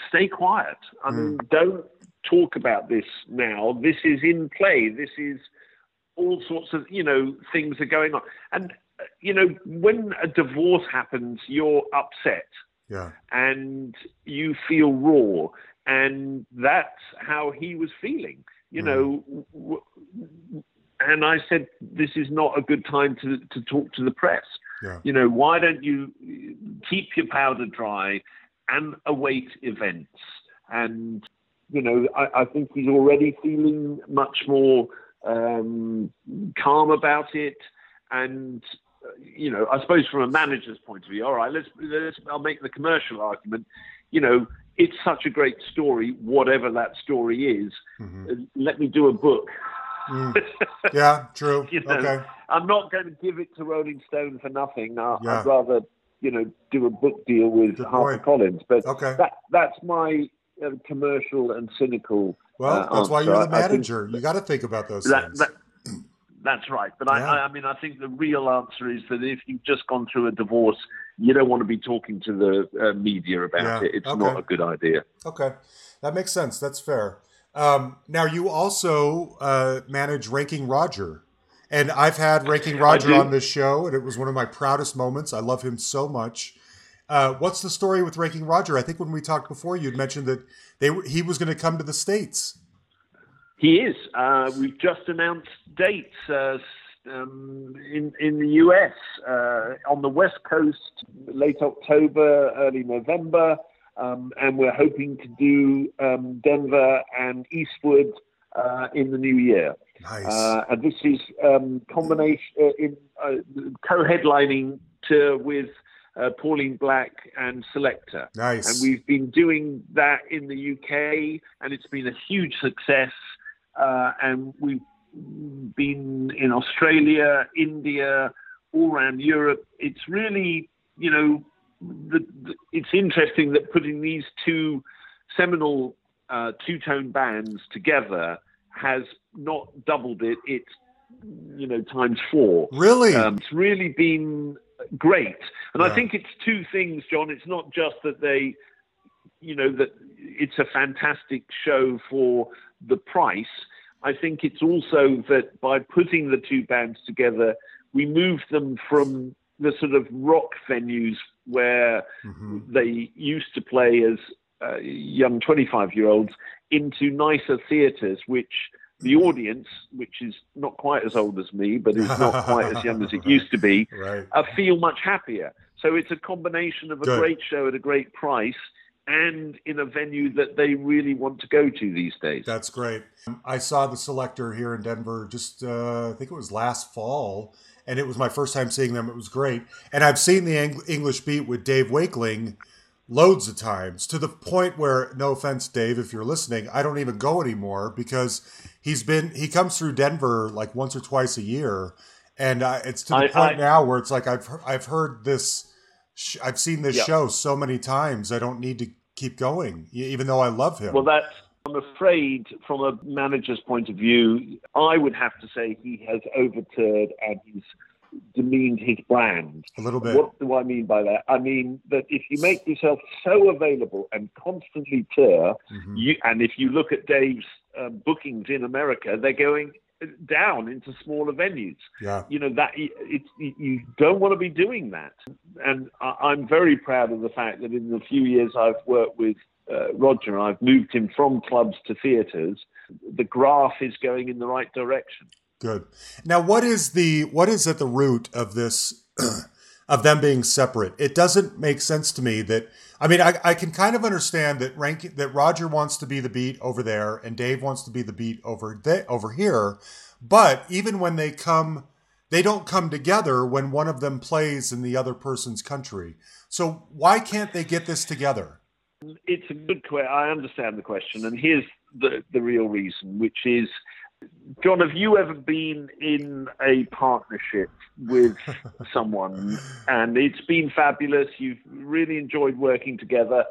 stay quiet. Don't talk about this now. This is in play. This is all sorts of, things are going on. And, when a divorce happens, you're upset. Yeah. And you feel raw. And that's how he was feeling, And I said, this is not a good time to talk to the press. Yeah. Why don't you keep your powder dry and await events? And, I think he's already feeling much more calm about it. And, I suppose from a manager's point of view, all right, I'll make the commercial argument. It's such a great story, whatever that story is. Mm-hmm. Let me do a book. Yeah, true. Okay. I'm not going to give it to Rolling Stone for nothing. I'd rather, do a book deal with HarperCollins. But that's my commercial and cynical. Well, that's answer. Why you're the manager. You got to think about those things. That's right. But I think the real answer is that if you've just gone through a divorce, you don't want to be talking to the media about it. It's not a good idea. Okay, that makes sense. That's fair. Now, you also manage Ranking Roger, and I've had Ranking Roger on this show, and it was one of my proudest moments. I love him so much. What's the story with Ranking Roger? I think when we talked before, you'd mentioned that he was going to come to the States. He is. We've just announced dates in the U.S. On the West Coast, late October, early November. And we're hoping to do Denver and Eastwood in the new year. Nice. And this is co-headlining tour with Pauline Black and Selector. Nice. And we've been doing that in the UK, and it's been a huge success. And we've been in Australia, India, all around Europe. It's really, it's interesting that putting these two seminal two-tone bands together has not doubled it. It's, you know, times four. Really? It's really been great. And yeah. I think it's two things, John. It's not just that they, you know, that it's a fantastic show for the price. I think it's also that by putting the two bands together, we moved them from the sort of rock venues where they used to play as young 25-year-olds into nicer theatres, which the audience, which is not quite as old as me, but is not quite as young as it used to be, feel much happier. So it's a combination of a great show at a great price and in a venue that they really want to go to these days. That's great. I saw The Selector here in Denver just, I think it was last fall, and it was my first time seeing them. It was great. And I've seen the English Beat with Dave Wakeling loads of times, to the point where, no offense, Dave, if you're listening, I don't even go anymore, because he comes through Denver like once or twice a year. And it's to the point now where it's like, I've heard this, I've seen this show so many times, I don't need to keep going, even though I love him. Well, that's, I'm afraid, from a manager's point of view, I would have to say he has overturned and he's demeaned his brand. A little bit. What do I mean by that? I mean that if you make yourself so available and constantly tour, and if you look at Dave's bookings in America, they're going down into smaller venues. Yeah. You know, that you don't want to be doing that. And I'm very proud of the fact that in the few years I've worked with Roger, I've moved him from clubs to theatres. The graph is going in the right direction. Good. Now, what is at the root of this, of them being separate? It doesn't make sense to me that, I mean, I can kind of understand that Roger wants to be the Beat over there and Dave wants to be the Beat over here. But even when they come, they don't come together when one of them plays in the other person's country. So why can't they get this together? It's a good question. I understand the question. And here's the real reason, which is, John, have you ever been in a partnership with someone and it's been fabulous, you've really enjoyed working together,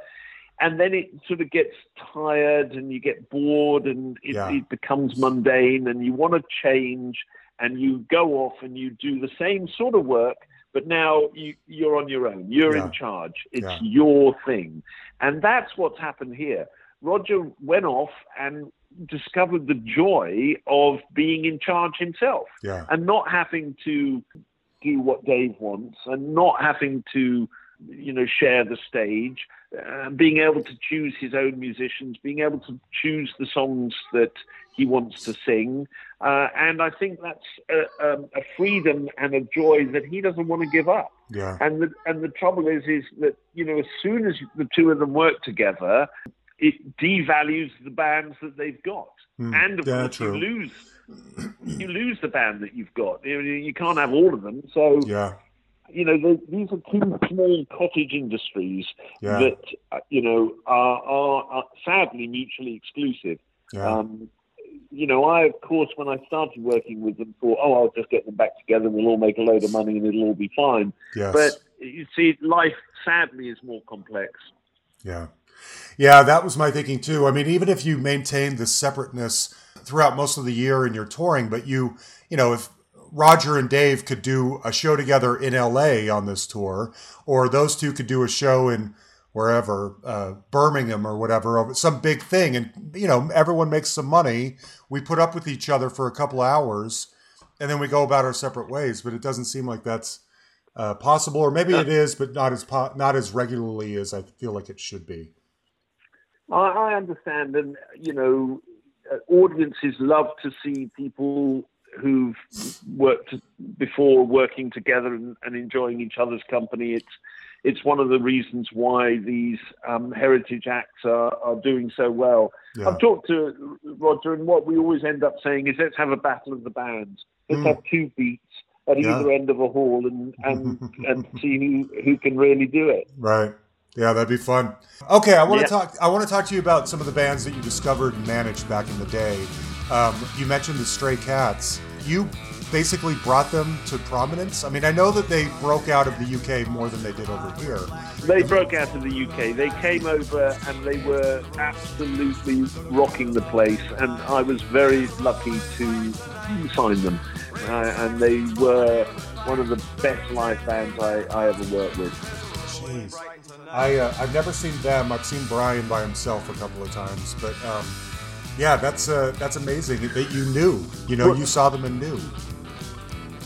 and then it sort of gets tired and you get bored and it becomes mundane and you want to change and you go off and you do the same sort of work, but now you're on your own, you're in charge, it's your thing. And that's what's happened here. Roger went off and discovered the joy of being in charge himself and not having to do what Dave wants and not having to, you know, share the stage, being able to choose his own musicians, being able to choose the songs that he wants to sing. And I think that's a freedom and a joy that he doesn't want to give up. Yeah. And the trouble is that, you know, as soon as the two of them work together, it devalues the bands that they've got. And of course, you lose the band that you've got. You can't have all of them. So, you know, these are two small cottage industries that, you know, are sadly mutually exclusive. Yeah. You know, I, of course, when I started working with them, thought, oh, I'll just get them back together and we'll all make a load of money and it'll all be fine. Yes. But you see, life, sadly, is more complex. Yeah. Yeah, that was my thinking too. I mean, even if you maintain the separateness throughout most of the year in your touring, but you know, if Roger and Dave could do a show together in LA on this tour, or those two could do a show in wherever, Birmingham or whatever, some big thing, and, you know, everyone makes some money, we put up with each other for a couple hours, and then we go about our separate ways. But it doesn't seem like that's possible, or maybe it is, but not as regularly as I feel like it should be. I understand, and, you know, audiences love to see people who've worked before working together and enjoying each other's company. It's one of the reasons why these heritage acts are doing so well. Yeah. I've talked to Roger, and what we always end up saying is, let's have a battle of the bands. Let's have two Beats at either end of a hall and see who can really do it. Right. Yeah, that'd be fun. Okay, I want to talk to you about some of the bands that you discovered and managed back in the day. You mentioned the Stray Cats. you basically brought them to prominence? I mean, I know that they broke out of the UK more than they did over here. They broke out of the UK. They came over and they were absolutely rocking the place, and I was very lucky to sign them. And they were one of the best live bands I ever worked with. Jeez. I've never seen them. I've seen Brian by himself a couple of times, but yeah, that's amazing that you knew. You know, well, you saw them and knew.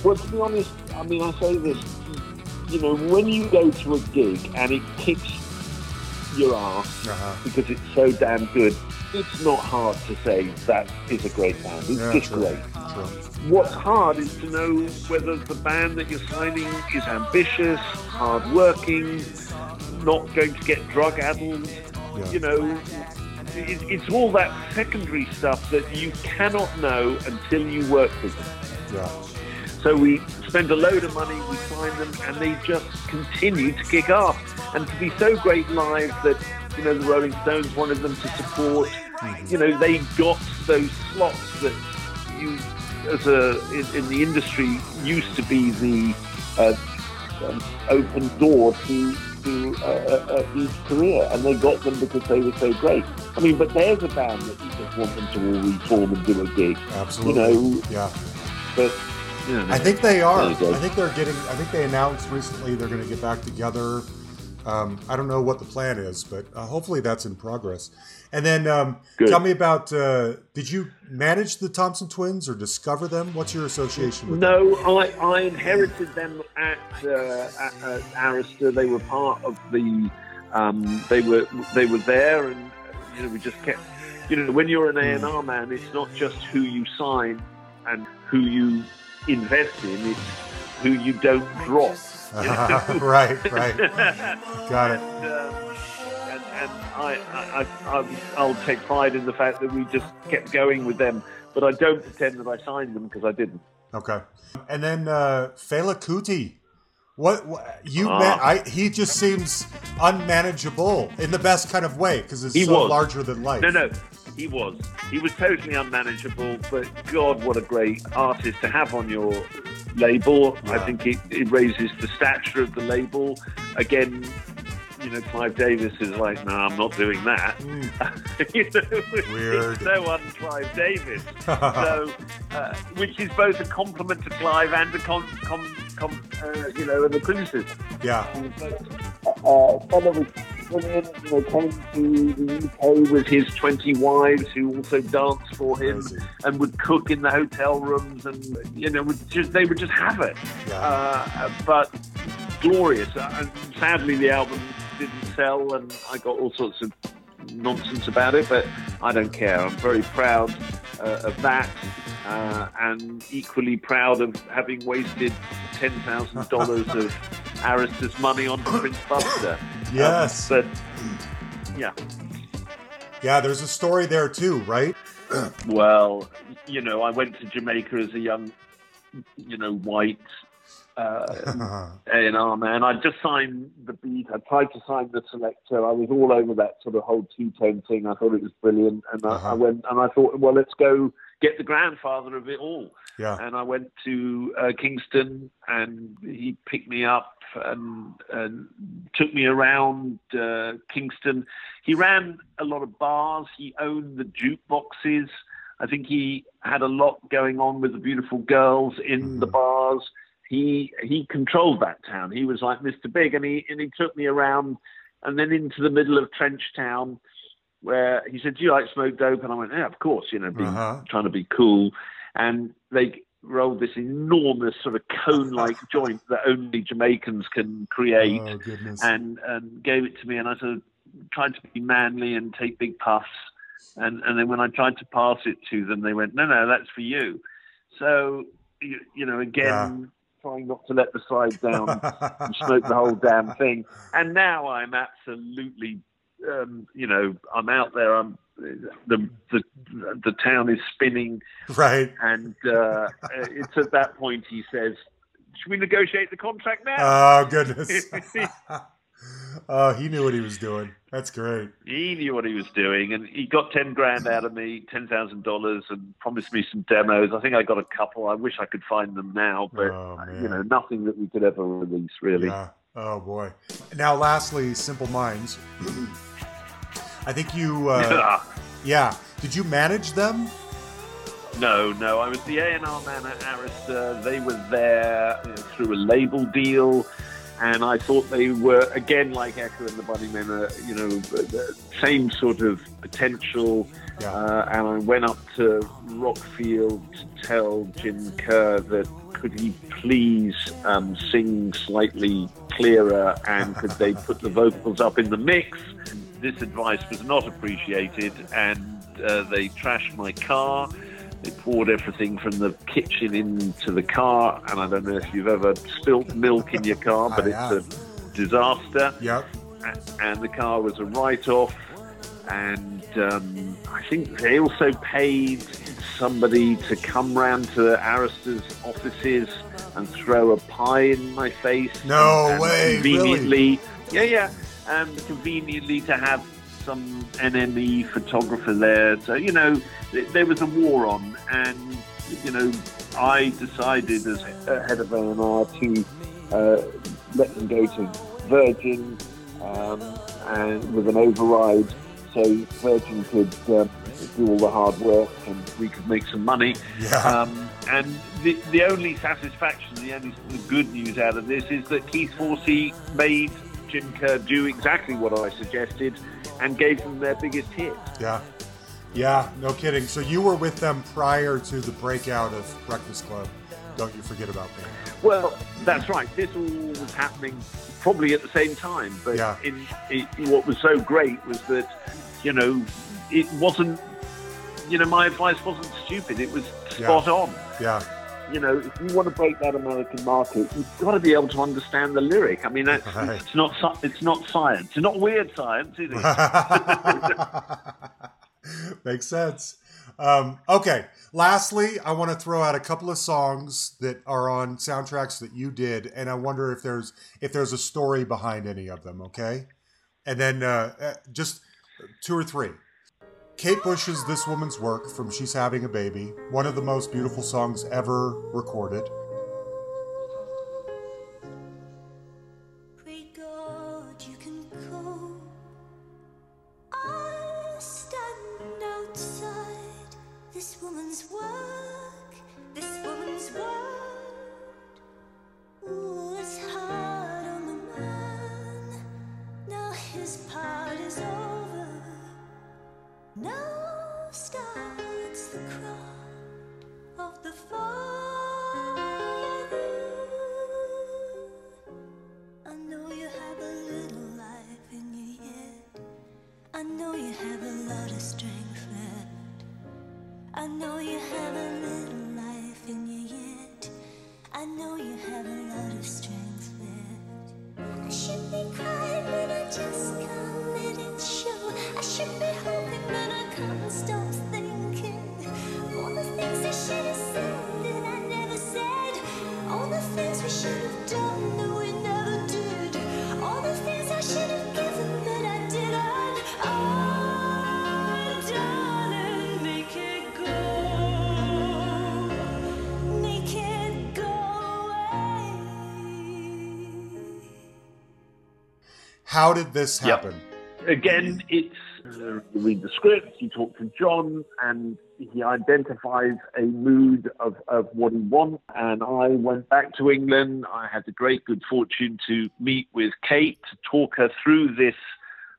Well, to be honest, I mean, I say this, you know, when you go to a gig and it kicks your ass because it's so damn good, it's not hard to say that is a great band. It's just great. True. What's hard is to know whether the band that you're signing is ambitious, hard-working, not going to get drug-addled, you know. It's all that secondary stuff that you cannot know until you work with them. Yeah. So we spend a load of money, we sign them, and they just continue to kick off. And to be so great live that, you know, the Rolling Stones wanted them to support. You know, they got those slots that you, as in the industry, used to be the open door to each career, and they got them because they were so great. I mean, but there's a band that you just want them to all reform and do a gig. Absolutely. You know, but you know, I think they are. I think they announced recently they're going to get back together. I don't know what the plan is, but hopefully that's in progress. And then tell me about, did you manage the Thompson Twins or discover them? What's your association with them? No, I inherited them at Arista. They were part of the, they were there, and you know, we just kept, you know, when you're an A&R man, it's not just who you sign and who you invest in, it's who you don't drop. Right. Got it. And I'll take pride in the fact that we just kept going with them, but I don't pretend that I signed them because I didn't. Okay. And then Fela Kuti, what you met? He just seems unmanageable in the best kind of way because it's so larger than life. No. He was totally unmanageable, but God, what a great artist to have on your label. Yeah. I think it raises the stature of the label. Again, you know, Clive Davis is like, no, I'm not doing that. You know, weird. It's so un-Clive Davis. So, which is both a compliment to Clive and a you know, and a criticism. Yeah. Brilliant. They came to the UK with his 20 wives who also danced for him and would cook in the hotel rooms, and you know, they would just have it. Yeah. But glorious. And sadly, the album didn't sell, and I got all sorts of nonsense about it, but I don't care. I'm very proud of that, and equally proud of having wasted $10,000 of Arista's money on Prince Buster. Yes. But, yeah. Yeah, there's a story there too, right? Well, you know, I went to Jamaica as a young, you know, white A&R man. I just signed The Beat. I tried to sign The Selector. I was all over that sort of whole two-tone thing. I thought it was brilliant. And I went and I thought, well, let's go get the grandfather of it all. Yeah. And I went to Kingston, and he picked me up and took me around Kingston. He ran a lot of bars. He owned the jukeboxes. I think he had a lot going on with the beautiful girls in the bars. He controlled that town. He was like Mr. Big, and he took me around, and then into the middle of Trench Town, where he said, "Do you like smoke dope?" And I went, "Yeah, of course." You know, trying to be cool, and they rolled this enormous sort of cone-like joint that only Jamaicans can create, and gave it to me, and I sort of tried to be manly and take big puffs, and then when I tried to pass it to them, they went, no, that's for you. So, you know, again, trying not to let the slide down and smoke the whole damn thing, and now I'm absolutely, you know, I'm out there, the town is spinning, right? And it's at that point he says, "Should we negotiate the contract now?" Oh goodness! He knew what he was doing. That's great. He knew what he was doing, and he got $10,000 out of me, $10,000, and promised me some demos. I think I got a couple. I wish I could find them now, but you know, nothing that we could ever release, really. Yeah. Oh boy. Now, lastly, Simple Minds. I think you. Yeah. Did you manage them? No. I was the A&R man at Arista. They were there through a label deal. And I thought they were, again, like Echo and the Bunnymen, you know, the same sort of potential. Yeah. And I went up to Rockfield to tell Jim Kerr that could he please sing slightly clearer, and could they put the vocals up in the mix? This advice was not appreciated, and they trashed my car. They poured everything from the kitchen into the car, and I don't know if you've ever spilt milk in your car, but it's a disaster. Yep. And the car was a write-off, and I think they also paid somebody to come round to Arista's offices and throw a pie in my face. No way, really? Yeah. And conveniently to have some NME photographer there. So, you know, there was a war on, and, you know, I decided as head of A&R to let them go to Virgin and with an override, so Virgin could do all the hard work and we could make some money. Yeah. And the only satisfaction, the only good news out of this is that Keith Forsey made Jim Kerr do exactly what I suggested and gave them their biggest hit. Yeah, no kidding. So you were with them prior to the breakout of Breakfast Club. Don't You Forget About Me. Well, that's right. This all was happening probably at the same time. But what was so great was that, you know, it wasn't, you know, my advice wasn't stupid. It was spot on. Yeah. You know, if you want to break that American market, you've got to be able to understand the lyric. I mean, it's not science. It's not weird science, is it? Makes sense. Okay. Lastly, I want to throw out a couple of songs that are on soundtracks that you did, and I wonder if there's a story behind any of them. Okay, and then just two or three. Kate Bush's This Woman's Work from She's Having a Baby, one of the most beautiful songs ever recorded. Pray God you can call. I'll stand outside. This woman's work, this woman's word. Ooh, it's hard on the man. Now his part is over. Now starts the crowd of the father. I know you have a little life in you yet. I know you have a lot of strength left. I know you have a little life in you yet. I know you have a lot of strength left. I should be crying but I just can't let it show. I should be hoping but I can't stop thinking. All the things I should have said that I never said. All the things we should have done that we never did. All the things I should have given that I didn't. Oh, darling, make it go. Make it go away. How did this happen? Yep. Again, it's read the script, you talk to John, and he identifies a mood of what he wants. And I went back to England. I had the great good fortune to meet with Kate, to talk her through this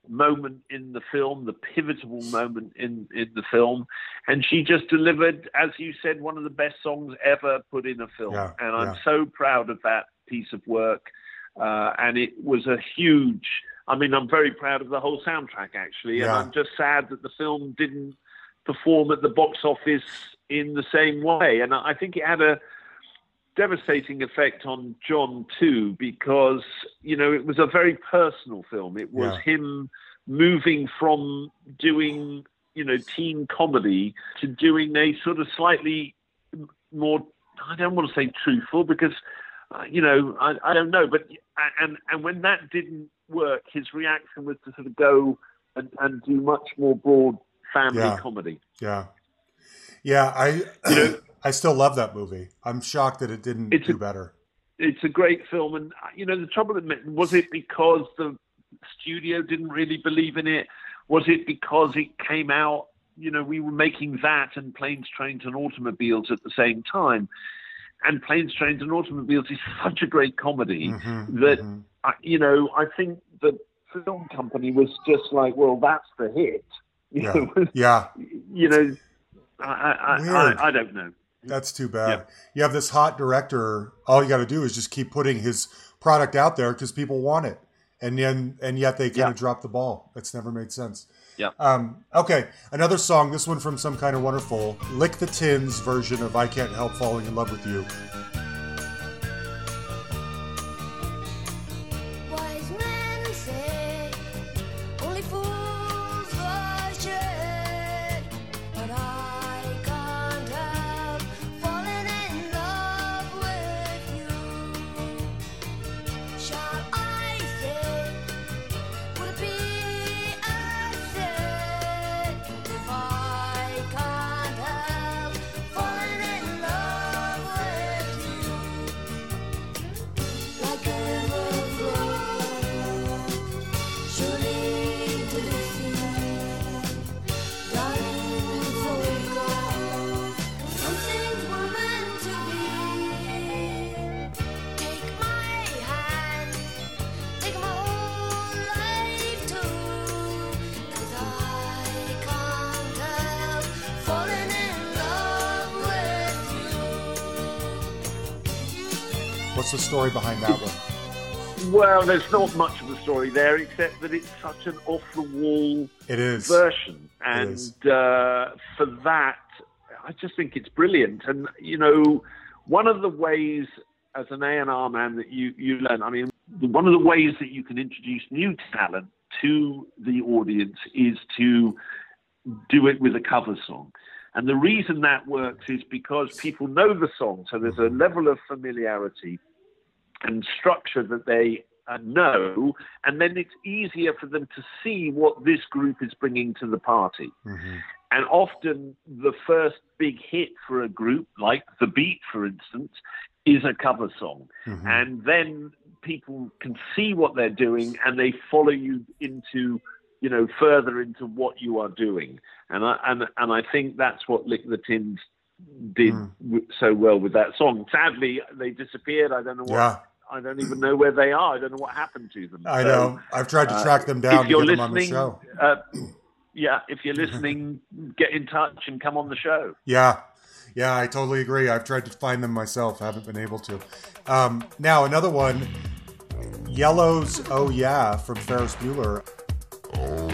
moment in the film, the pivotal moment in the film. And she just delivered, as you said, one of the best songs ever put in a film. Yeah, and I'm so proud of that piece of work. And it was a huge... I mean, I'm very proud of the whole soundtrack, actually, and I'm just sad that the film didn't perform at the box office in the same way. And I think it had a devastating effect on John, too, because, you know, it was a very personal film. It was him moving from doing, you know, teen comedy to doing a sort of slightly more, I don't want to say truthful, because, you know, I don't know. But and when that didn't work, his reaction was to sort of go and do much more broad family comedy. Yeah, I still love that movie. I'm shocked that it didn't do better. It's a great film, and the trouble was it because the studio didn't really believe in it? Was it because it came out? We were making that and Planes, Trains and Automobiles at the same time, and Planes, Trains and Automobiles is such a great comedy that I think the film company was just like, well, that's the hit. I don't know. That's too bad. Yep. You have this hot director. All you got to do is just keep putting his product out there because people want it. And yet they kind of drop the ball. That's never made sense. Yeah. Okay. Another song. This one from Some Kind of Wonderful. Lick the Tin's version of I Can't Help Falling in Love with You. What's the story behind that one? Well, there's not much of a story there, except that it's such an off-the-wall version. And for that, I just think it's brilliant. And, one of the ways as an A&R man that you learn, one of the ways that you can introduce new talent to the audience is to do it with a cover song. And the reason that works is because people know the song, so there's a level of familiarity and structure that they know, and then it's easier for them to see what this group is bringing to the party. Mm-hmm. And often the first big hit for a group, like The Beat, for instance, is a cover song. Mm-hmm. And then people can see what they're doing, and they follow you into further into what you are doing. And I think that's what Lick the Tins did so well with that song. Sadly, they disappeared. I don't know I don't even know where they are. I don't know what happened to them. I know. I've tried to track them down to get them on the show. If you're listening, get in touch and come on the show. Yeah. Yeah, I totally agree. I've tried to find them myself. I haven't been able to. Now, another one, Yellow's Oh Yeah from Ferris Bueller. Oh,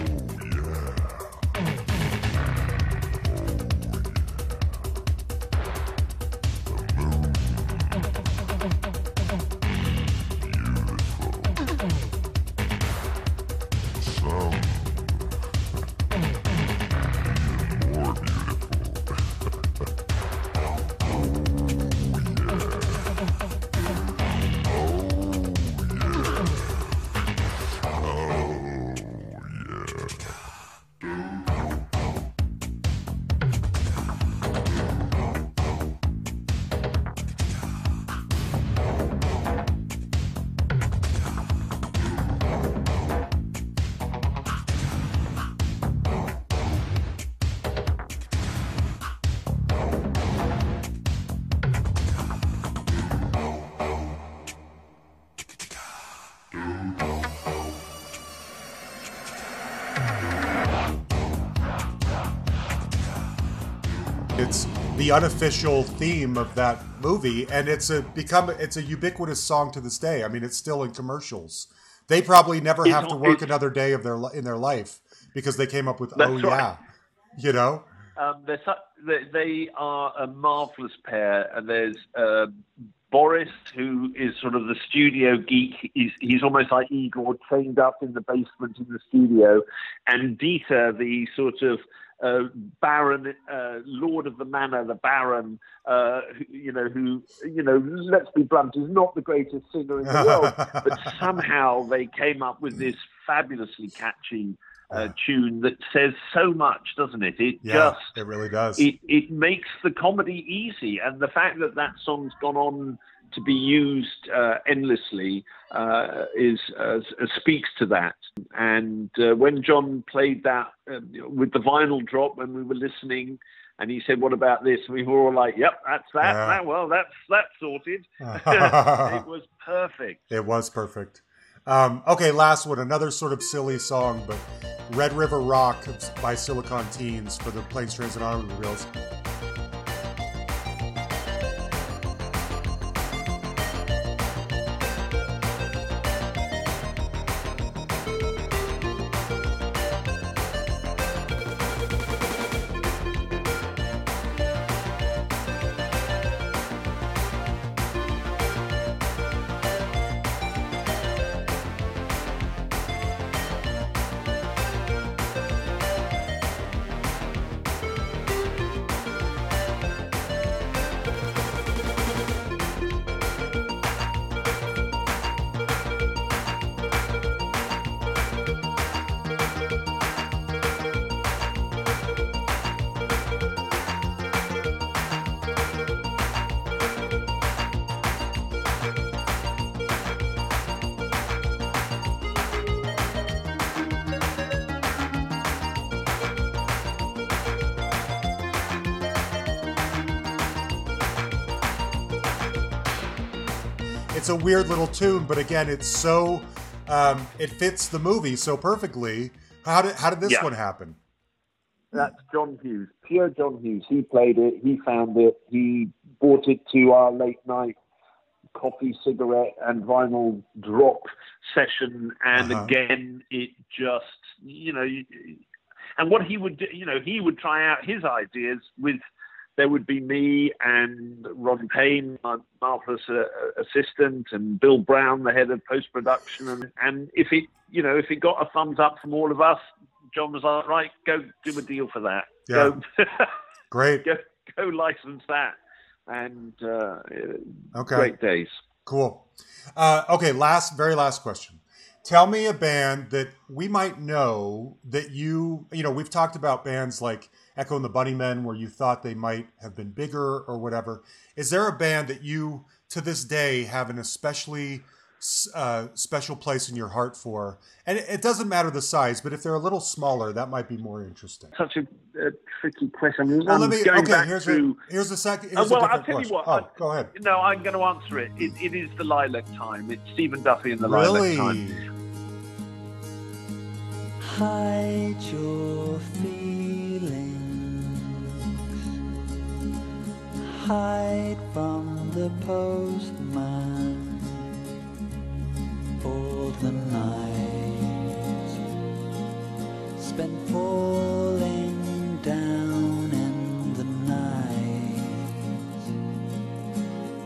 the unofficial theme of that movie, and it's a ubiquitous song to this day. I mean, it's still in commercials. They probably never have to work another day of their life because they came up with Oh Yeah, they are a marvelous pair, and there's Boris, who is sort of the studio geek. He's almost like Igor, chained up in the basement in the studio, and Dieter, the sort of Baron, Lord of the Manor, the Baron, who, let's be blunt, is not the greatest singer in the world, but somehow they came up with this fabulously catchy tune that says so much, doesn't it? It really does. It makes the comedy easy, and the fact that that song's gone on to be used endlessly speaks to that. And when John played that with the vinyl drop when we were listening, and he said, "What about this?" and we were all like, "Yep, that's that. Yeah. Well, that's sorted." It was perfect. It was perfect. Okay, last one. Another sort of silly song, but "Red River Rock" by Silicon Teens for the Planes, Trains, and Automobiles. It's a weird little tune, but again, it's so it fits the movie so perfectly. How did this one happen? That's John Hughes, pure John Hughes. He played it, he found it, he brought it to our late night coffee, cigarette, and vinyl drop session, and again, it just and what he would do, he would try out his ideas with. There would be me and Ron Payne, my marvelous assistant, and Bill Brown, the head of post-production. And if it got a thumbs up from all of us, John was like, "Right, go do a deal for that. Yeah. Great. Go license that." And great days. Cool. Okay, very last question. Tell me a band that we might know that we've talked about bands like Echo and the Bunnymen, where you thought they might have been bigger or whatever. Is there a band that you, to this day, have an especially special place in your heart for? And it doesn't matter the size, but if they're a little smaller, that might be more interesting. Such a tricky question. Well, I'll tell you what. Go ahead. No, I'm going to answer it. It is the Lilac Time. It's Stephen Duffy and the Lilac Time. Hide your feelings. Hide from the postman all the night spent falling down in the night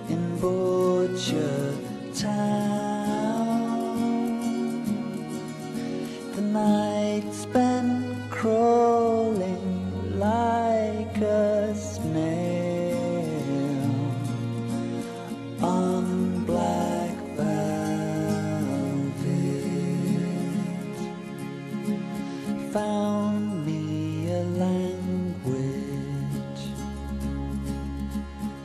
in Butcher Town. The night spent crawling like a snake on black velvet, found me a language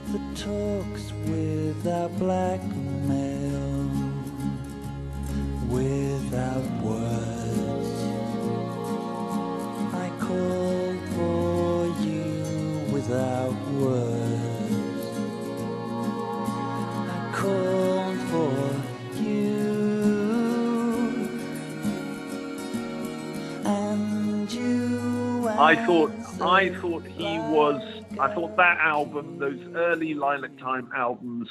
that talks without blackmail, without words. I call for you without words. Called for you, and you. I thought he was. I thought that album, those early Lilac Time albums,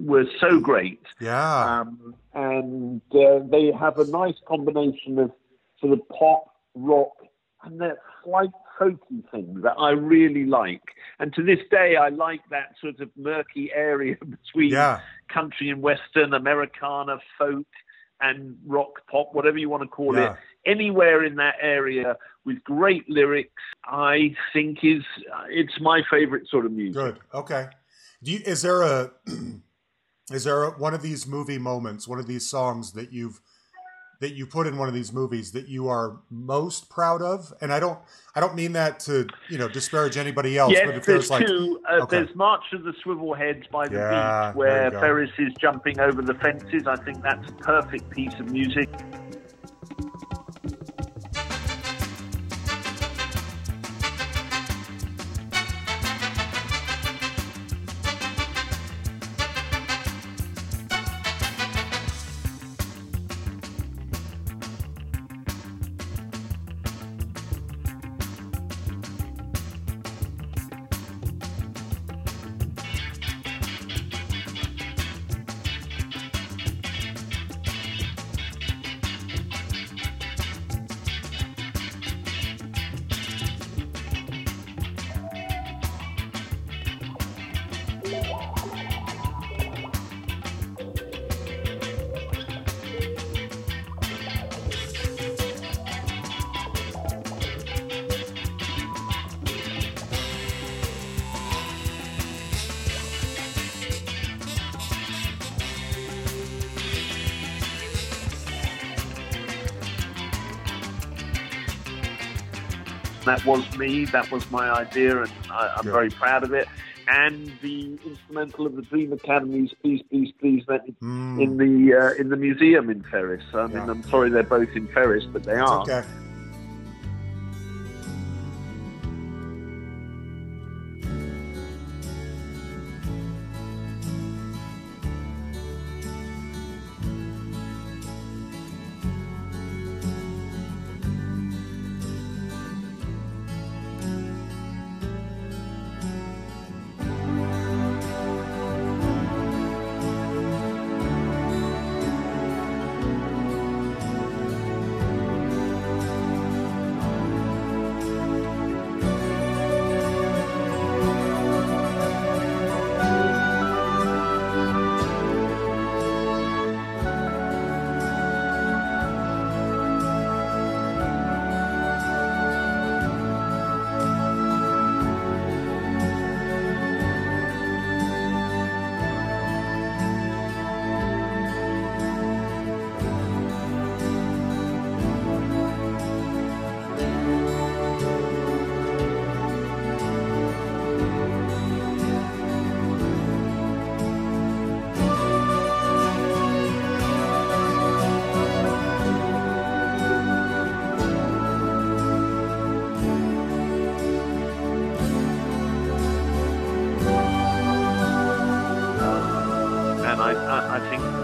were so great. Yeah. And they have a nice combination of sort of pop, rock, and that slight folky thing that I really like, and to this day I like that sort of murky area between country and western, Americana, folk and rock, pop, whatever you want to call it. anywhere in that area with great lyrics, I think it's my favorite sort of music. Good. Okay. Is there one of these movie moments, one of these songs that you put in one of these movies that you are most proud of? And I don't mean that to, disparage anybody else. Yes, but if there's like two. Okay. There's March of the Swivel Heads by The Beat, where Ferris is jumping over the fences. I think that's a perfect piece of music. That was me, that was my idea, and I'm very proud of it. And the instrumental of the Dream Academy's Please, Please, Please in the museum in Ferris. I'm sorry they're both in Ferris, but they are. Okay.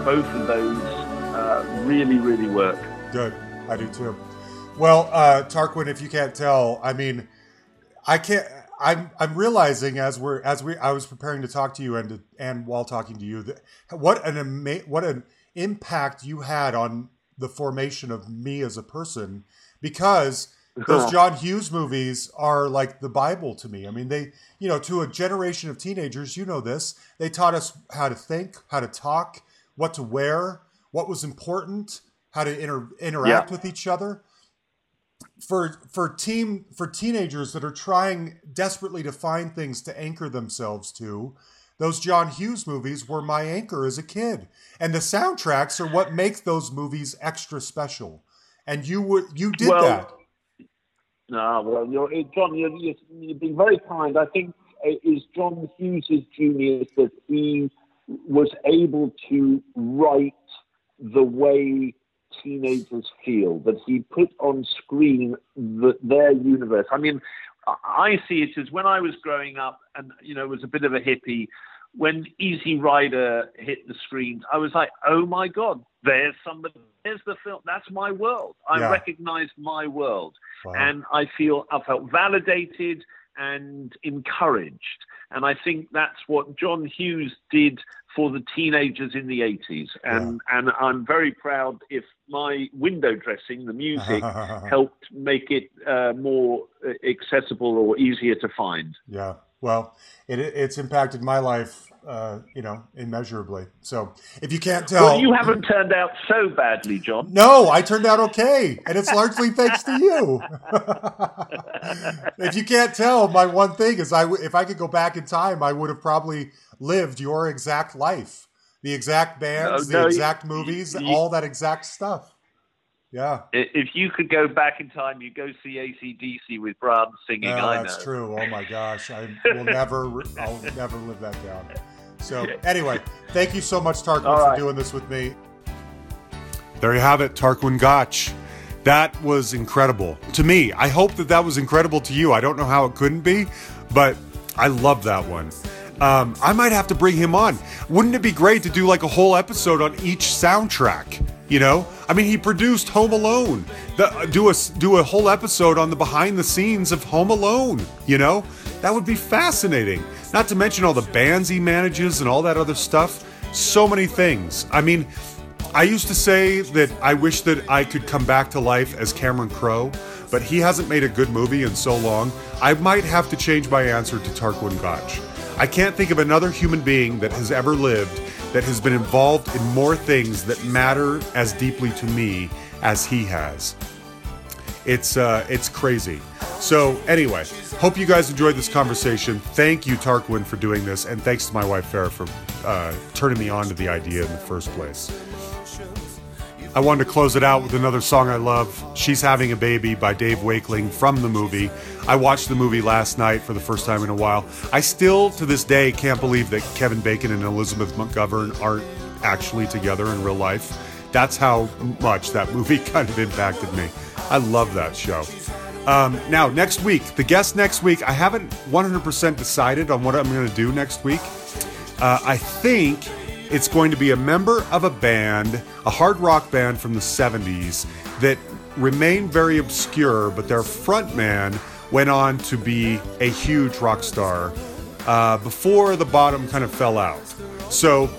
Both of those really, really work. Good. I do too. Well, Tarquin, if you can't tell, I'm realizing I was preparing to talk to you and while talking to you, that what an impact you had on the formation of me as a person, because those John Hughes movies are like the Bible to me. I mean, they, to a generation of teenagers, this, they taught us how to think, how to talk, what to wear, what was important, how to interact with each other. For teenagers that are trying desperately to find things to anchor themselves to, those John Hughes movies were my anchor as a kid. And the soundtracks are what makes those movies extra special. And you did that. John, you've been very kind. I think it is John Hughes' genius that he was able to write the way teenagers feel, that he put on screen their universe. I mean, I see it as when I was growing up and, was a bit of a hippie, when Easy Rider hit the screens, I was like, oh my God, there's the film, that's my world. I recognized my world. Wow. And I felt validated and encouraged. And I think that's what John Hughes did for the teenagers in the 80s. And I'm very proud if my window dressing, the music, helped make it more accessible or easier to find. Yeah, well, it's impacted my life, immeasurably. So if you can't tell... Well, you haven't turned out so badly, John. No, I turned out okay. And it's largely thanks to you. If you can't tell, my one thing is if I could go back in time, I would have probably lived your exact life. The exact bands, the exact movies, all that exact stuff. Yeah. If you could go back in time, you'd go see AC/DC with Brian singing. No, that's true. Oh my gosh, I'll never live that down. So anyway, thank you so much, Tarquin, for doing this with me. There you have it, Tarquin Gotch. That was incredible to me. I hope that was incredible to you. I don't know how it couldn't be, but I love that one. I might have to bring him on. Wouldn't it be great to do like a whole episode on each soundtrack? You know, I mean, he produced Home Alone. Do a whole episode on the behind the scenes of Home Alone. You know, that would be fascinating. Not to mention all the bands he manages and all that other stuff. So many things. I mean, I used to say that I wish that I could come back to life as Cameron Crowe, but he hasn't made a good movie in so long. I might have to change my answer to Tarquin Gotch. I can't think of another human being that has ever lived that has been involved in more things that matter as deeply to me as he has. It's crazy. So anyway, hope you guys enjoyed this conversation. Thank you, Tarquin, for doing this, and thanks to my wife, Farrah, for turning me on to the idea in the first place. I wanted to close it out with another song I love, She's Having a Baby by Dave Wakeling from the movie. I watched the movie last night for the first time in a while. I still, to this day, can't believe that Kevin Bacon and Elizabeth McGovern aren't actually together in real life. That's how much that movie kind of impacted me. I love that show. Now, next week, the guest next week, I haven't 100% decided on what I'm going to do next week. I think... it's going to be a member of a band, a hard rock band from the 70s that remained very obscure, but their frontman went on to be a huge rock star before the bottom kind of fell out. So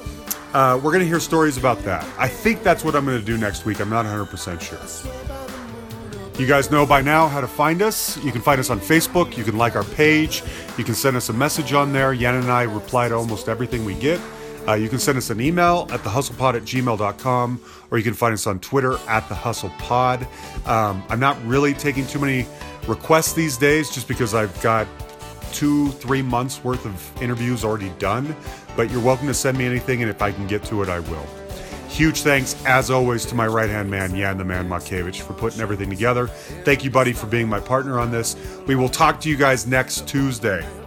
we're going to hear stories about that. I think that's what I'm going to do next week. I'm not 100% sure. You guys know by now how to find us. You can find us on Facebook. You can like our page. You can send us a message on there. Jan and I reply to almost everything we get. You can send us an email at thehustlepod@gmail.com, or you can find us on Twitter at thehustlepod. I'm not really taking too many requests these days just because I've got 2-3 months worth of interviews already done, but you're welcome to send me anything, and if I can get to it, I will. Huge thanks, as always, to my right-hand man, Jan the Man Matkevich, for putting everything together. Thank you, buddy, for being my partner on this. We will talk to you guys next Tuesday.